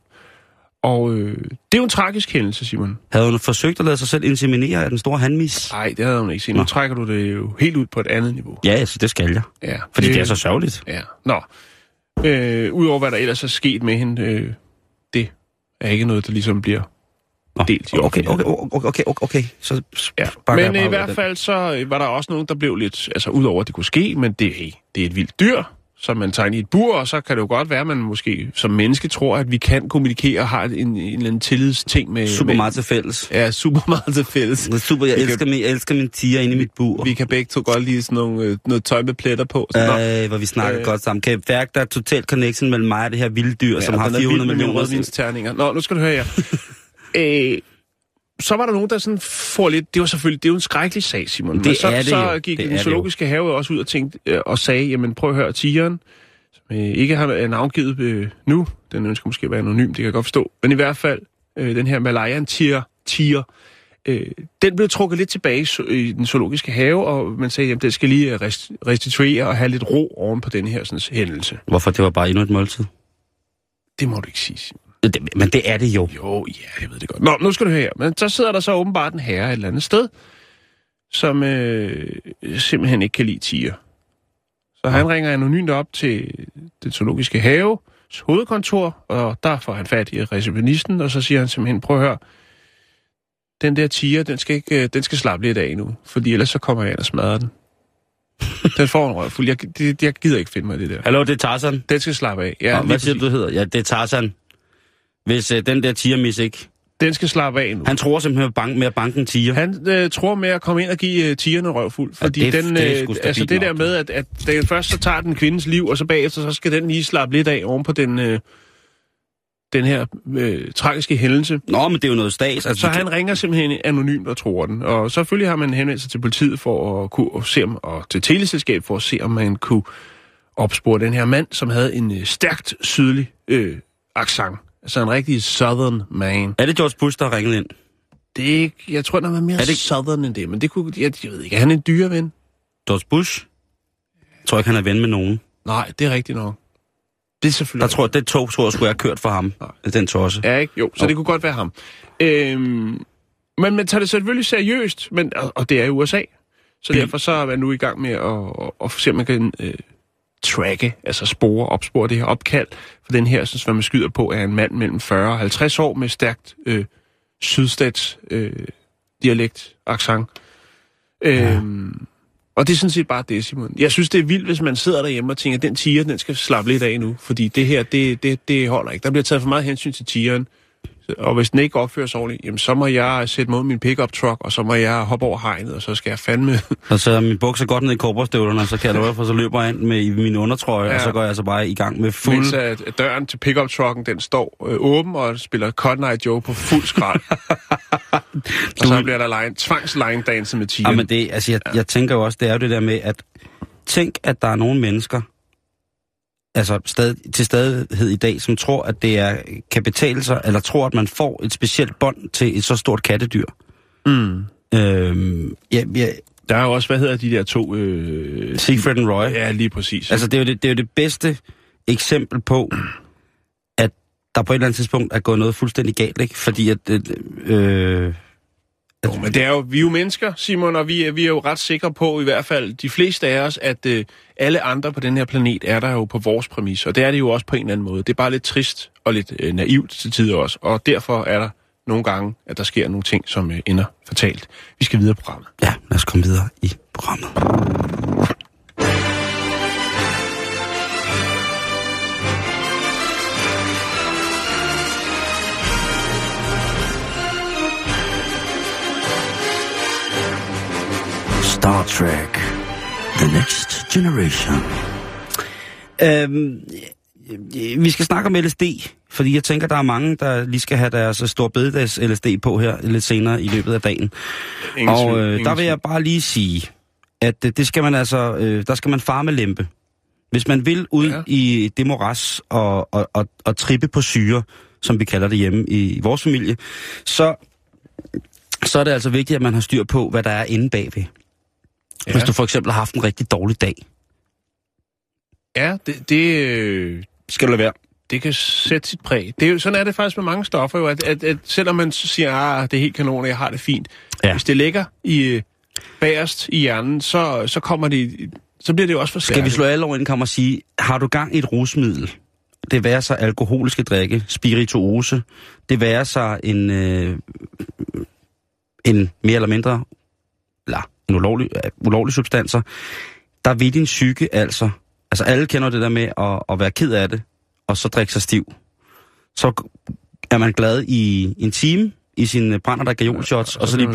Og det er jo en tragisk hændelse, Simon. Havde hun forsøgt at lade sig selv inseminere af den store handmis? Nej, det havde hun ikke. Nu trækker du det jo helt ud på et andet niveau. Ja, altså, det skal jeg. Ja, fordi det er så sørgeligt. Ja. Nå. Udover hvad der ellers er sket med hende, det er ikke noget, der ligesom bliver delt i okay. Så ja. Men i hvert fald så var der også nogen, der blev lidt... Altså, udover at det kunne ske, men det er et vildt dyr, som man tager i et bur, og så kan det jo godt være, at man måske som menneske tror, at vi kan kommunikere og har en eller anden tillidsting med... Super meget til fælles. Ja, super meget til fælles. Jeg elsker min tiger inde i mit bur. Vi kan begge to godt lide sådan noget tøj med pletter på. Hvor vi snakker godt sammen. Kan jeg der er totalt connection mellem mig og det her vilde dyr, som har 400 millioner rødvinsterninger. Nå, nu skal du høre jer. Så var der nogen, der sådan får lidt... Det var selvfølgelig... Det er jo en skrækkelig sag, Simon. Men så gik den zoologiske have også ud og tænkte og sagde, jamen prøv at høre, tigeren, som ikke har navngivet nu, den ønsker måske at være anonym, det kan jeg godt forstå, men i hvert fald, den her Malayan tiger, den blev trukket lidt tilbage i den zoologiske have, og man sagde, jamen den skal lige restituere og have lidt ro oven på den her sådan, hændelse. Hvorfor? Det var bare endnu et måltid? Det må du ikke sige, Simon. Men det er det jo. Jo, ja, jeg ved det godt. Nå, nu skal du høre. Men så sidder der så åbenbart en herre et eller andet sted, som simpelthen ikke kan lide tiger. Så han ringer anonymt op til det zoologiske haves hovedkontor, og der får han fat i receptionisten, og så siger han simpelthen, prøv at høre, den der tiger, den skal slappe lidt af nu, fordi ellers så kommer jeg ind og smadrer den. Den får en røvfuld. Jeg gider ikke finde mig det der. Hallo, det er Tarzan. Den skal slappe af. Ja, hvad siger du hedder? Ja, det er Tarzan. Hvis den der tigermis ikke... Den skal slappe af nu. Han tror simpelthen med at banke en tiger. Han tror med at komme ind og give tigerne røvfuld. Fordi det der med, at den først så tager den kvindens liv, og så bagefter så skal den lige slappe lidt af oven på den her tragiske hændelse. Nå, men det er jo noget stats. Altså, så han ringer simpelthen anonymt og tror den. Og selvfølgelig har man henvendt sig til politiet for at kunne se om, og til teleselskab for at se, om man kunne opspore den her mand, som havde en stærkt sydlig accent. Altså en rigtig southern man. Er det George Bush, der har ringet ind? Det er ikke... Jeg tror, der var mere southern end det, men det kunne... Jeg ved ikke, er han en dyreven? George Bush? Jeg tror ikke, han er ven med nogen. Nej, det er rigtigt nok. Det er selvfølgelig... Jeg tror, det tog, skulle jeg kørt for ham. Nej. Den tosse. Ja, ikke? Jo, så det kunne godt være ham. Men man tager det selvfølgelig seriøst, men, og det er i USA. Så derfor så er man nu i gang med at se, om man kan... tracke, altså opspore det her opkald, for den her, synes, hvad man skyder på, er en mand mellem 40 og 50 år med stærkt sydstats dialekt, accent. Ja. Og det er sådan set bare det, Simon. Jeg synes, det er vildt, hvis man sidder derhjemme og tænker, at den tiger, den skal slappe lidt af nu, fordi det her, det holder ikke. Der bliver taget for meget hensyn til tigeren, og hvis den ikke opfører sig ordentligt, jamen, så må jeg sætte mod min pick-up truck, og så må jeg hoppe over hegnet, og så skal jeg fandme... Og så er min bukser godt ned i korporstøvlerne, og så kan jeg løbe, for så løber jeg ind med min undertrøje, ja. Og så går jeg så bare i gang med fuld... Mens at døren til pick-up trucken, den står åben, og spiller Cotton Eye Joe på fuld skrald. Og så bliver der tvangsline-danse med tigeren. Ja, men det, altså, jeg tænker jo også, det er jo det der med, at tænk, at der er nogle mennesker, altså til stadighed i dag, som tror, at det er kapitalser, eller tror, at man får et specielt bånd til et så stort kattedyr. Mm. Der er jo også, hvad hedder de der to? Siegfried and Roy. Ja, lige præcis. Altså, det er jo det bedste eksempel på, at der på et eller andet tidspunkt er gået noget fuldstændig galt, ikke? Fordi at... Jo, men det er jo, vi er jo mennesker, Simon, og vi er jo ret sikre på, i hvert fald de fleste af os, at alle andre på den her planet er der jo på vores præmis, og det er det jo også på en eller anden måde. Det er bare lidt trist og lidt naivt til tider også, og derfor er der nogle gange, at der sker nogle ting, som ender fatalt. Vi skal videre i programmet. Ja, lad os komme videre i programmet. Star Trek, The Next Generation. Vi skal snakke om LSD, fordi jeg tænker, der er mange, der lige skal have deres store bededags LSD på her lidt senere i løbet af dagen. Og der vil jeg bare lige sige, at det skal man altså, der skal man fare med lempe. Hvis man vil ud i det moras og trippe på syre, som vi kalder det hjemme i vores familie, så er det altså vigtigt, at man har styr på, hvad der er inde bagved. Ja. Hvis du for eksempel har haft en rigtig dårlig dag. Ja, det skal du lade være. det kan sætte sit præg. Det er jo, sådan er det faktisk med mange stoffer jo, at selvom man siger, det er helt kanon, jeg har det fint. Ja. Hvis det ligger i bagerst i hjernen, så kommer det, så bliver det jo også for stærkt. Skal vi slå alle over inden, kan man sige, har du gang i et rusmiddel? Det være sig alkoholiske drikke, spirituose, det være sig en mere eller mindre ulovlige substanser, der ved din psyke altså. Altså alle kender det der med at være ked af det, og så drikke sig stiv. Så er man glad i en time i sine brænder der gajolshots, og så lige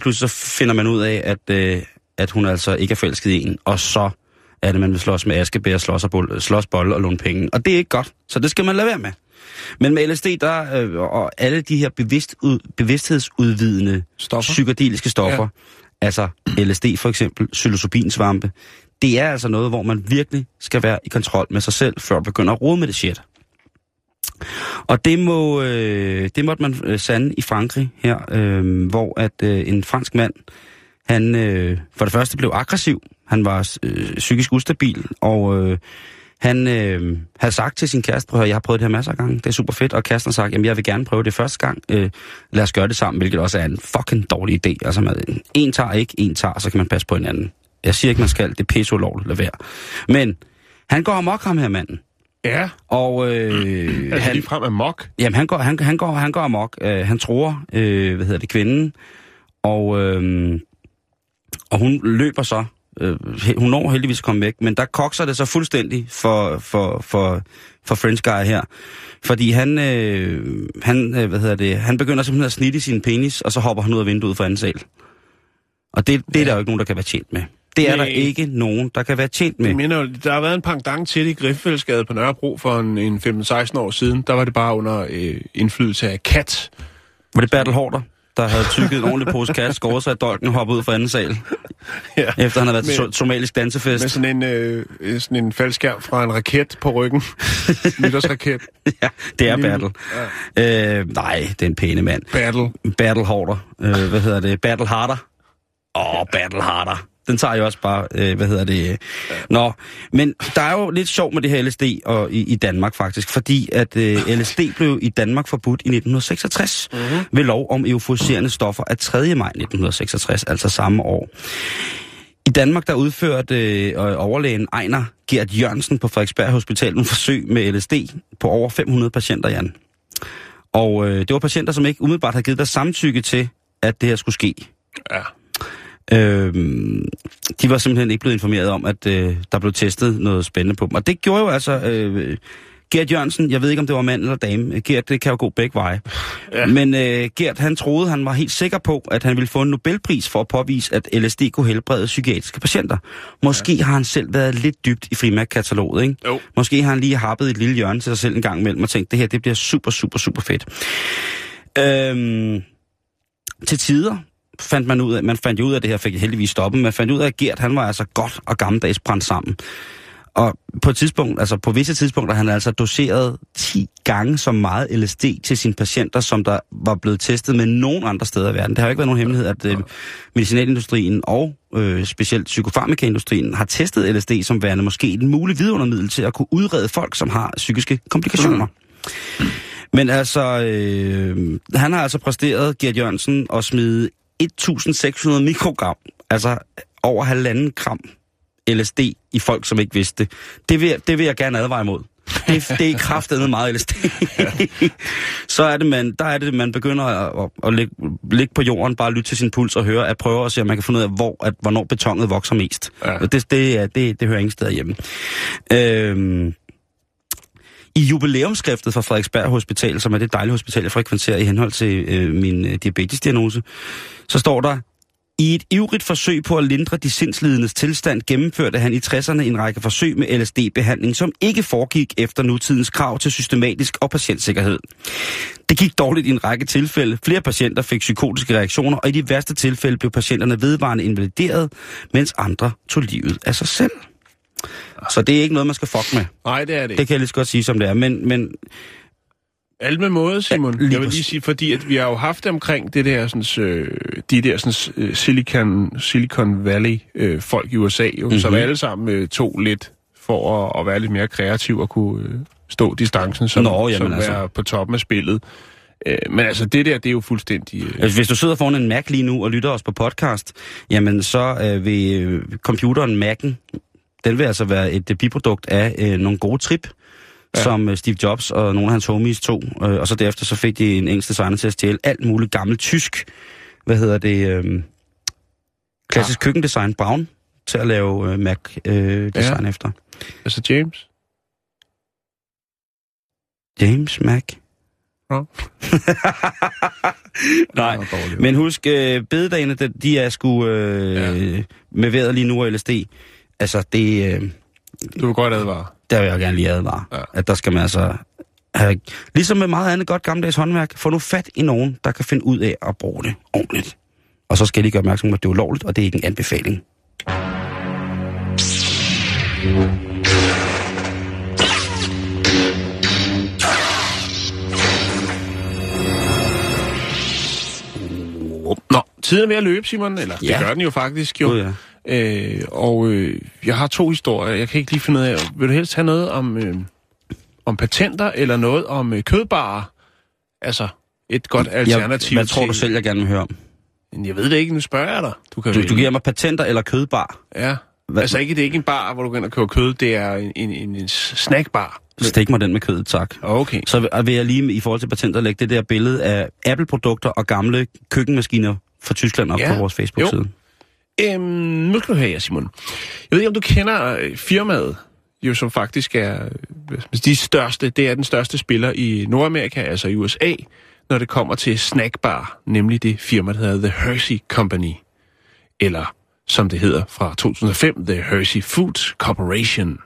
pludselig så finder man ud af, at hun altså ikke er forelsket i en, og så er det, man vil slås med askebær, slås bolle og låne penge. Og det er ikke godt, så det skal man lade være med. Men med LSD, der og alle de her bevidsthedsudvidende psykedeliske stoffer, ja. Altså LSD for eksempel, psilocybinsvampe, det er altså noget, hvor man virkelig skal være i kontrol med sig selv, før man begynder at rode med det shit. Og det måtte man sande i Frankrig her, hvor at en fransk mand, han for det første blev aggressiv, han var psykisk ustabil, og han havde sagt til sin kæreste, prøv at jeg har prøvet det her masser af gange, det er super fedt, og kæresten har sagt, jamen jeg vil gerne prøve det første gang, lad os gøre det sammen, hvilket også er en fucking dårlig idé. Altså en tager, så kan man passe på hinanden. Jeg siger ikke, man skal, det er pisseulovligt, lad være. Men han går amok, ham her manden. Ja. Og altså, han ligefrem amok? Jamen han går amok, han tror, kvinden, og hun løber så. Hun når heldigvis at komme væk, men der kokser det så fuldstændig for French guy her. Fordi han begynder simpelthen at snitte sin penis, og så hopper han ud af vinduet for anden sal. Og det er der jo ikke nogen, der kan være tjent med. Det er der ikke nogen, der kan være tjent med. Jeg mener, der har været en pendant til det i Griffefældsgade på Nørrebro for en 15-16 år siden. Der var det bare under indflydelse af kat. Var det Bertel Haarder, der havde tykket en ordentlig pose kat, skåret sig af dolken og hoppet ud fra anden sal, ja, efter han havde været til somalisk dansefest. Med sådan en faldskærm fra en raket på ryggen. Nytårsraket. Ja, det er Bertel. Ja. Nej, det er en pæne mand. Bertel Haarder. Bertel Haarder. Battle Harder. Den tager jo også bare, Nå, men der er jo lidt sjov med det her LSD og i Danmark faktisk, fordi at LSD blev i Danmark forbudt i 1966 ved lov om euforiserende stoffer af 3. maj 1966, altså samme år. I Danmark, der udførte overlægen Einar Geert Jørgensen på Frederiksberg Hospital en forsøg med LSD på over 500 patienter, Jan. Og det var patienter, som ikke umiddelbart havde givet deres samtykke til, at det her skulle ske. Ja. De var simpelthen ikke blevet informeret om, at der blev testet noget spændende på dem. Og det gjorde jo altså Geert Jørgensen, jeg ved ikke, om det var mand eller dame. Geert, det kan jo gå begge veje. Ja. Men Geert, han troede, han var helt sikker på, at han ville få en Nobelpris for at påvise, at LSD kunne helbrede psykiatriske patienter. Måske har han selv været lidt dybt i Frimac-kataloget, ikke? Jo. Måske har han lige happet et lille hjørne til sig selv en gang imellem og tænkt, det her, det bliver super, super, super fedt. Til tider fandt man ud af det her, fik heldigvis stoppet, man fandt ud af, at Geert, han var altså godt og gammeldags brændt sammen. Og på et tidspunkt, altså på visse tidspunkter, han altså doseret 10 gange så meget LSD til sine patienter, som der var blevet testet med nogen andre steder i verden. Det har jo ikke været nogen hemmelighed, at medicinalindustrien og specielt psykofarmakaindustrien har testet LSD som værende måske et muligt vidundermiddel til at kunne udrede folk, som har psykiske komplikationer. Men altså, han har altså præsteret, Geert Jørgensen, at smide 1.600 mikrogram, altså over 1,5 gram LSD i folk, som ikke vidste det. Det vil jeg gerne advare imod. Det er kraftedeme meget LSD. Så er det, man begynder at ligge på jorden, bare lytte til sin puls og høre, at prøve at se, om man kan finde ud af, hvornår betonet vokser mest. Ja. Det hører ingen steder hjemme. I jubilæumsskriftet fra Frederiksberg Hospital, som er det dejlige hospital, jeg frekventerer i henhold til min diabetesdiagnose, så står der, i et ivrigt forsøg på at lindre de sindslidendes tilstand, gennemførte han i 60'erne en række forsøg med LSD-behandling, som ikke foregik efter nutidens krav til systematisk og patientsikkerhed. Det gik dårligt i en række tilfælde. Flere patienter fik psykotiske reaktioner, og i de værste tilfælde blev patienterne vedvarende invalideret, mens andre tog livet af sig selv. Så det er ikke noget, man skal fuck med. Nej, det er det ikke. Det kan jeg lige så godt sige, som det er, men... Alt med måde, Simon. Ja, jeg vil lige sige, fordi at vi har jo haft omkring det der, sådan, Silicon Valley-folk i USA, jo, som alle sammen tog lidt for at være lidt mere kreativ og kunne stå distancen, som, som altså være på toppen af spillet. Men altså, det der, det er jo fuldstændig... Hvis du sidder foran en Mac lige nu og lytter os på podcast, jamen så vil computeren Mac'en, den vil altså være et biprodukt af nogle gode trip, som Steve Jobs og nogle af hans homies tog. Og så derefter så fik de en engelsk designer til at stjæle alt muligt gammelt tysk, klassisk køkkendesign Braun, til at lave Mac-design efter. Altså James? James Mac? Nej, men husk, bededagene, de er sgu med vejret lige nu og LSD. Altså, det... du vil godt advare. Der vil jeg gerne lige advare. Ja. At der skal man altså... Ligesom med meget andet godt gammeldags håndværk, få nu fat i nogen, der kan finde ud af at bruge det ordentligt. Og så skal de gøre opmærksom på, at det er ulovligt, og det er ikke en anbefaling. Nå, tiden er ved at løbe, Simon, eller det gør den jo faktisk jo. Jeg har to historier, jeg kan ikke lige finde ud af. Vil du helst have noget om patenter, eller noget om kødbarer? Altså, et godt alternativ. Hvad tror du selv, jeg gerne vil høre om? Jeg ved det ikke, nu spørger jeg dig. Du giver mig patenter eller kødbar? Ja, altså det er ikke en bar, hvor du kan købe kød, det er en snackbar. Stik mig den med kødet, tak. Okay. Så vil jeg lige i forhold til patenter lægge det der billede af Apple-produkter og gamle køkkenmaskiner fra Tyskland op på vores Facebook-side. Nu skal du høre, Simon. Jeg ved ikke, om du kender firmaet, jo, som faktisk er de største. Det er den største spiller i Nordamerika, altså i USA, når det kommer til snackbar, nemlig det firma, der hedder The Hershey Company. Eller, som det hedder fra 2005, The Hershey Foods Corporation.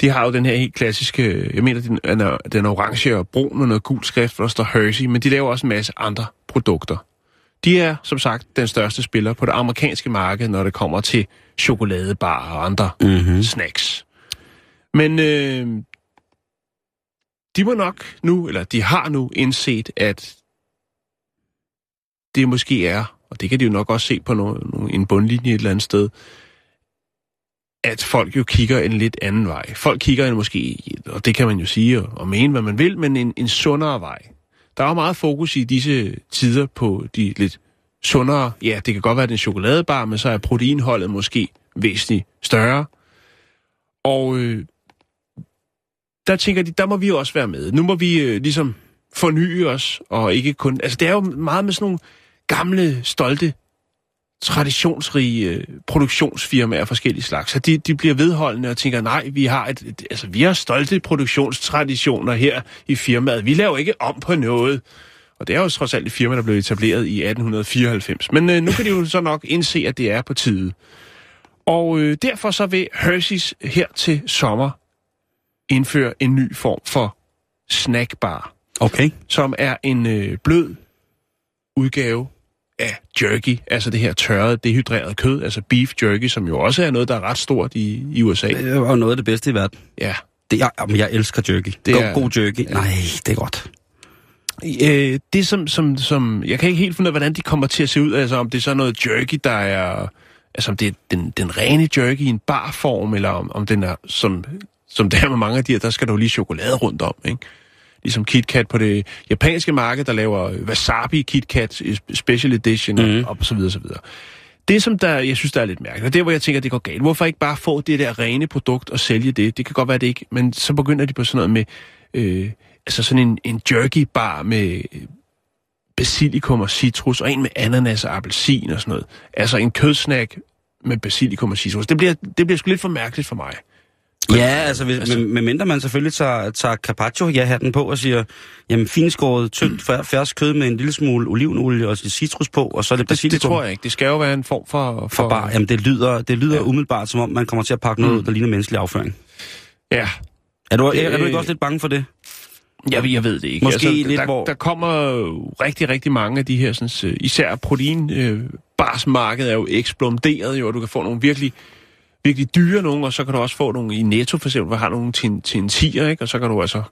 De har jo den her helt klassiske, jeg mener, den orange og brun og noget gul skrift, hvor der står Hershey, men de laver også en masse andre produkter. De er, som sagt, den største spiller på det amerikanske marked, når det kommer til chokoladebarer og andre snacks. Men de har nu indset, at det måske er, og det kan de jo nok også se på en bundlinje et eller andet sted, at folk jo kigger en lidt anden vej. Folk kigger en måske, og det kan man jo sige og mene, hvad man vil, men en sundere vej. Der er jo meget fokus i disse tider på de lidt sundere. Ja, det kan godt være, at det er en chokoladebar, men så er proteinholdet måske væsentligt større. Og der tænker de, der må vi også være med. Nu må vi ligesom forny os, og ikke kun... Altså, det er jo meget med sådan nogle gamle, stolte, traditionsrige produktionsfirmaer af forskellige slags. Så de bliver vedholdende og tænker, nej, vi har stolte produktionstraditioner her i firmaet. Vi laver ikke om på noget. Og det er jo trods alt et firma, der blev etableret i 1894. Men nu kan de jo så nok indse, at det er på tide. Og derfor så vil Hershey's her til sommer indføre en ny form for snackbar. Okay. Som er en blød udgave af jerky, altså det her tørrede, dehydrerede kød, altså beef jerky, som jo også er noget, der er ret stort i USA. Det er jo noget af det bedste i verden. Ja. Jeg elsker jerky. Det er god jerky. Ja. Nej, det er godt. Det som jeg kan ikke helt finde ud af, hvordan de kommer til at se ud, altså om det er så noget jerky, der er, altså om det er den rene jerky i en barform, eller om den er, som det er med mange af de her, der skal der jo lige chokolade rundt om, ikke? Ligesom KitKat på det japanske marked, der laver wasabi KitKat special edition og så videre, så videre. Det, som der, jeg synes, der er lidt mærkeligt, og det er, hvor jeg tænker, det går galt. Hvorfor ikke bare få det der rene produkt og sælge det? Det kan godt være, det ikke, men så begynder de på sådan noget med, altså sådan en jerky-bar med basilikum og citrus, og en med ananas og appelsin og sådan noget. Altså en kødsnack med basilikum og citrus. Det bliver sgu lidt for mærkeligt for mig. Ja, altså, medmindre man selvfølgelig tager carpaccio-hatten på og siger, jamen, finskåret, tyndt, fersk kød med en lille smule olivenolie og citrus på, og så lidt basilikum. Det tror jeg ikke. Det skal jo være en form for bar. Jamen, det lyder umiddelbart, som om man kommer til at pakke noget, der ligner menneskelig afføring. Ja. Er du ikke også lidt bange for det? Jeg ved det ikke. Måske altså, lidt, der kommer rigtig, rigtig mange af de her, sådan, især proteinbarsmarkedet er jo eksploderet, og du kan få nogle virkelig dyre nogen, og så kan du også få nogle i Netto, for eksempel, hvor har nogen til en 10'er, ikke? Og så kan du altså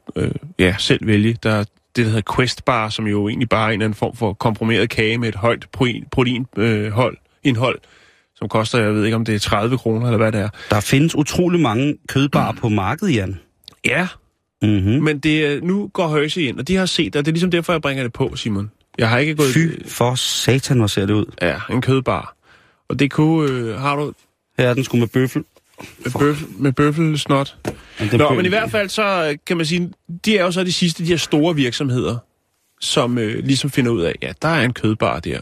selv vælge. Der er det, der hedder Quest Bar, som jo egentlig bare er en eller anden form for komprimeret kage med et højt proteinindhold, som koster, jeg ved ikke, om det er 30 kroner, eller hvad det er. Der findes utrolig mange kødbarer på markedet, Jan. Ja. Mm-hmm. Men det, nu går Hershey ind, og de har set, og det er ligesom derfor, jeg bringer det på, Simon. Jeg har ikke gået... Fy for satan, hvor ser det ud. Ja, en kødbar. Og det kunne... har du... Her er den sgu med bøffel. Med bøffelsnot. Men i hvert fald så kan man sige, de er jo så de sidste, de her store virksomheder, som ligesom finder ud af, ja, der er en kødbar der.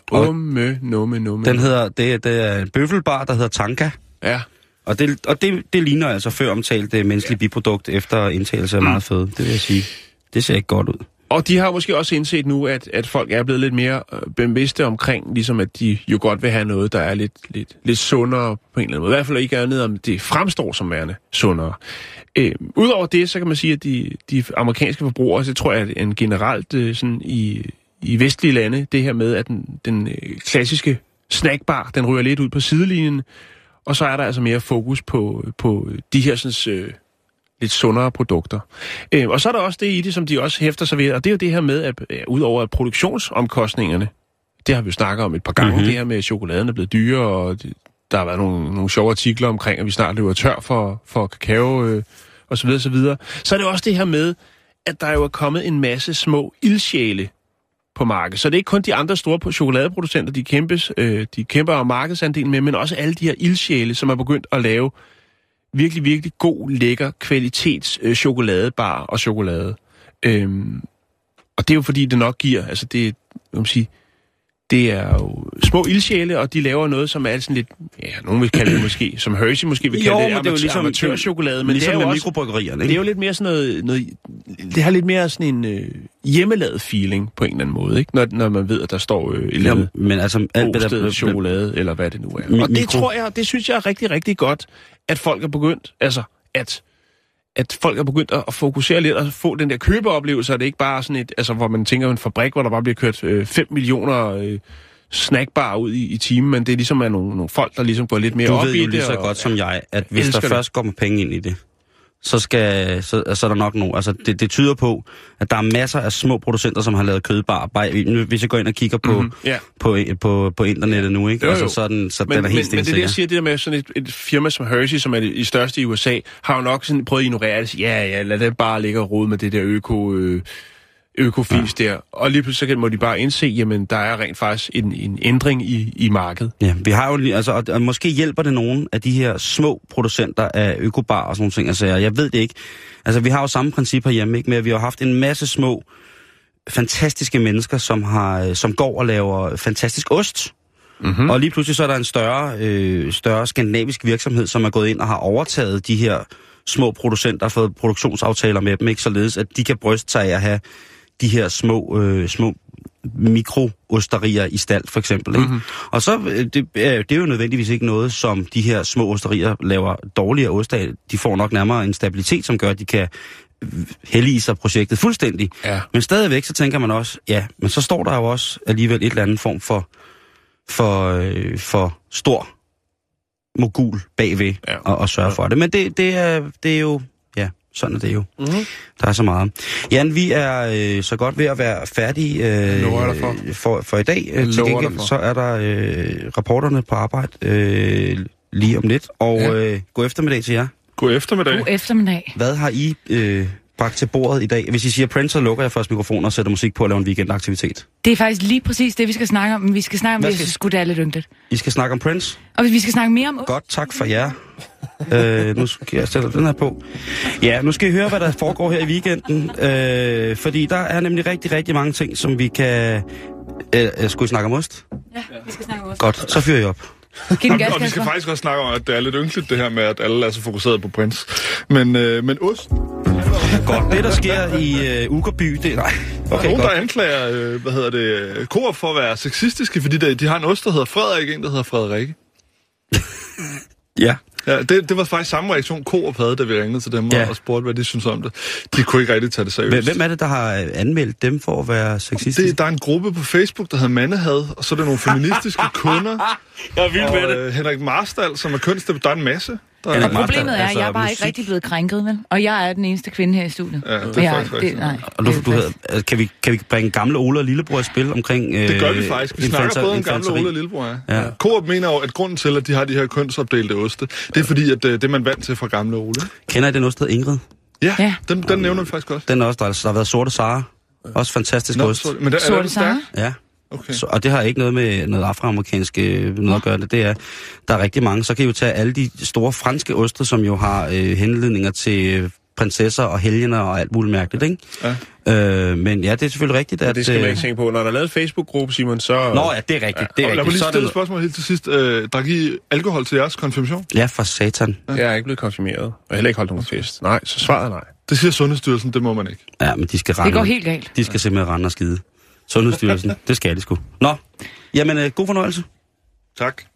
Numme. Den hedder, det er en bøffelbar, der hedder Tanka. Ja. Og det ligner altså før omtalt menneskelige biprodukt efter indtagelse af meget fede. Det vil jeg sige. Det ser ikke godt ud. Og de har måske også indset nu, at folk er blevet lidt mere bevidste omkring, ligesom at de jo godt vil have noget, der er lidt sundere på en eller anden måde. I hvert fald ikke er ned, om det fremstår som værende sundere. Udover det, så kan man sige, at de amerikanske forbrugere, så tror jeg, at en generelt sådan i vestlige lande, det her med, at den klassiske snackbar, den ryger lidt ud på sidelinjen, og så er der altså mere fokus på de her sådan... lidt sundere produkter. Og så er der også det i det, som de også hæfter sig ved, og det er jo det her med, at udover at produktionsomkostningerne, det har vi jo snakket om et par gange, det her med, at chokoladen er blevet dyrere, og der har været nogle sjove artikler omkring, at vi snart løber tør for kakao og så videre, så videre. Så er det også det her med, at der jo er kommet en masse små ildsjæle på markedet. Så det er ikke kun de andre store chokoladeproducenter, de kæmper om markedsandelen med, men også alle de her ildsjæle, som er begyndt at lave virkelig, virkelig god, lækker kvalitets chokoladebar og chokolade. Og det er jo fordi, det nok giver, altså det, kan man sige, det er jo små ildsjæle, og de laver noget, som er sådan lidt, ja, nogen vil kalde det måske, som Hershey måske vil kalde det, men det er jo ligesom amatørchokolade, men ligesom det er jo også, det er jo lidt mere sådan noget, det har lidt mere sådan en hjemmelavet feeling på en eller anden måde, ikke? Når man ved, at der står men altså alt chokolade, eller hvad det nu er. Og det tror jeg, det synes jeg er rigtig, rigtig godt, at folk er begyndt, altså at folk er begyndt at fokusere lidt og få den der købeoplevelse, og det er ikke bare sådan et, altså hvor man tænker en fabrik, hvor der bare bliver kørt 5 millioner snackbarer ud i timen, men det er ligesom er nogle folk, der ligesom går lidt mere op i det. Du ved jo lige så godt som jeg, at hvis der først kommer penge ind i det, så er der nok nogen. Altså det tyder på, at der er masser af små producenter, som har lavet kødbarer. Bare, hvis jeg går ind og kigger på på internettet nu, ikke? Jo, altså sådan, så den er helt stensikker. Men det der siger, det der med sådan et firma som Hershey, som er det største i USA, har jo nok sådan prøvet at ignorere det. Ja, lad det bare ligge og rode med det der økofis der. Og lige pludselig må de bare indse, jamen der er rent faktisk en ændring i markedet. Ja, vi har jo altså, og måske hjælper det nogen af de her små producenter af økobar og sådan nogle ting. Altså, jeg ved det ikke. Altså, vi har jo samme princip herhjemme, ikke? Med, at vi har haft en masse små, fantastiske mennesker, som går og laver fantastisk ost. Mm-hmm. Og lige pludselig så er der en større skandinavisk virksomhed, som er gået ind og har overtaget de her små producenter og fået produktionsaftaler med dem, ikke? Således at de kan bryste sig af at have de her små mikroosterier i stald, for eksempel. Ikke? Mm-hmm. Og så, det er jo nødvendigvis ikke noget, som de her små osterier laver dårligere ost af. De får nok nærmere en stabilitet, som gør, at de kan hellige sig projektet fuldstændig. Ja. Men stadigvæk, så tænker man også, ja, men så står der jo også alligevel et eller andet form for stor mogul bagved og sørge for det. Men det er jo... Sådan er det jo. Mm-hmm. Der er så meget. Jan, vi er så godt ved at være færdige for i dag. Til gengæld så er der reporterne på arbejde lige om lidt. Og god eftermiddag til jer. God eftermiddag. Hvad har I bragt til bordet i dag? Hvis I siger print, så lukker jeg først mikrofonen og sætter musik på og laver en weekendaktivitet. Det er faktisk lige præcis det, vi skal snakke om. Men vi skal snakke om, hvis det er lidt yndigt. I skal snakke om Prince? Og vi skal snakke mere om... Godt, tak for jer. Nu skal jeg sætte den her på. Ja, nu skal I høre, hvad der foregår her i weekenden. Fordi der er nemlig rigtig, rigtig mange ting, som vi kan... Skulle I snakke om ost? Ja, vi skal snakke om ost. Godt, så fyrer I op. Og vi skal faktisk også snakke om, at det er lidt ynkeligt, det her med, at alle er så fokuseret på Prince. Men ost... Godt. Det, der sker i Ugerby, det er... Nej. Okay, nogen, der anklager, Coop for at være sexistiske, fordi de har en ost, der hedder Frederik, en, der hedder Frederikke. Ja. Det var faktisk samme reaktion, Coop havde, da vi ringede til dem og spurgte, hvad de synes om det. De kunne ikke rigtig tage det seriøst. Hvem er det, der har anmeldt dem for at være sexistiske? Der er en gruppe på Facebook, der hedder Mandehad, og så er der nogle feministiske kunder. Jeg er vild med det. Henrik Marstal, som er kønsdeputat, der er en masse. Problemet er, at jeg er bare ikke rigtig blevet krænket, vel? Og jeg er den eneste kvinde her i studiet. Ja, det er faktisk rigtigt. Og du havde, kan vi bringe gamle Ole og Lillebror i spil omkring... Det gør vi faktisk. Vi snakker både om gamle Ole og Lillebror, ja. Coop mener jo, at grunden til, at de har de her kønsopdelte oste, det er fordi, at det er man vant til fra gamle Ole. Kender I den ost, der hedder Ingrid? Ja, ja. Den nævner vi faktisk også. Den er også der har været Sorte Sara. Også fantastisk ost. Men der, Sorte Sara? Ja. Okay. Så, og det har ikke noget med noget afroamerikansk noget at gøre det. Det er, der er rigtig mange. Så kan I jo tage alle de store franske oster, som jo har henledninger til prinsesser og helgener og alt muligt mærkeligt, ikke? Ja. Men ja, det er selvfølgelig rigtigt, at... Det skal man ikke tænke på. Når der er lavet Facebook-gruppe, Simon, så... Nå ja, det er rigtigt. Ja. Det er rigtigt. Lad mig lige stille et spørgsmål helt til sidst. Drak I alkohol til jeres konfirmation? Ja, for satan. Ja. Jeg er ikke blevet konfirmeret, og heller ikke holdt nogen fest. Nej, så svaret er nej. Det siger Sundhedsstyrelsen, det må man ikke. Ja, men de skal rende. Det går helt galt. De skal simpelthen rende og skide. Sundhedsstyrelsen, det skal de sgu. Nå, jamen god fornøjelse. Tak.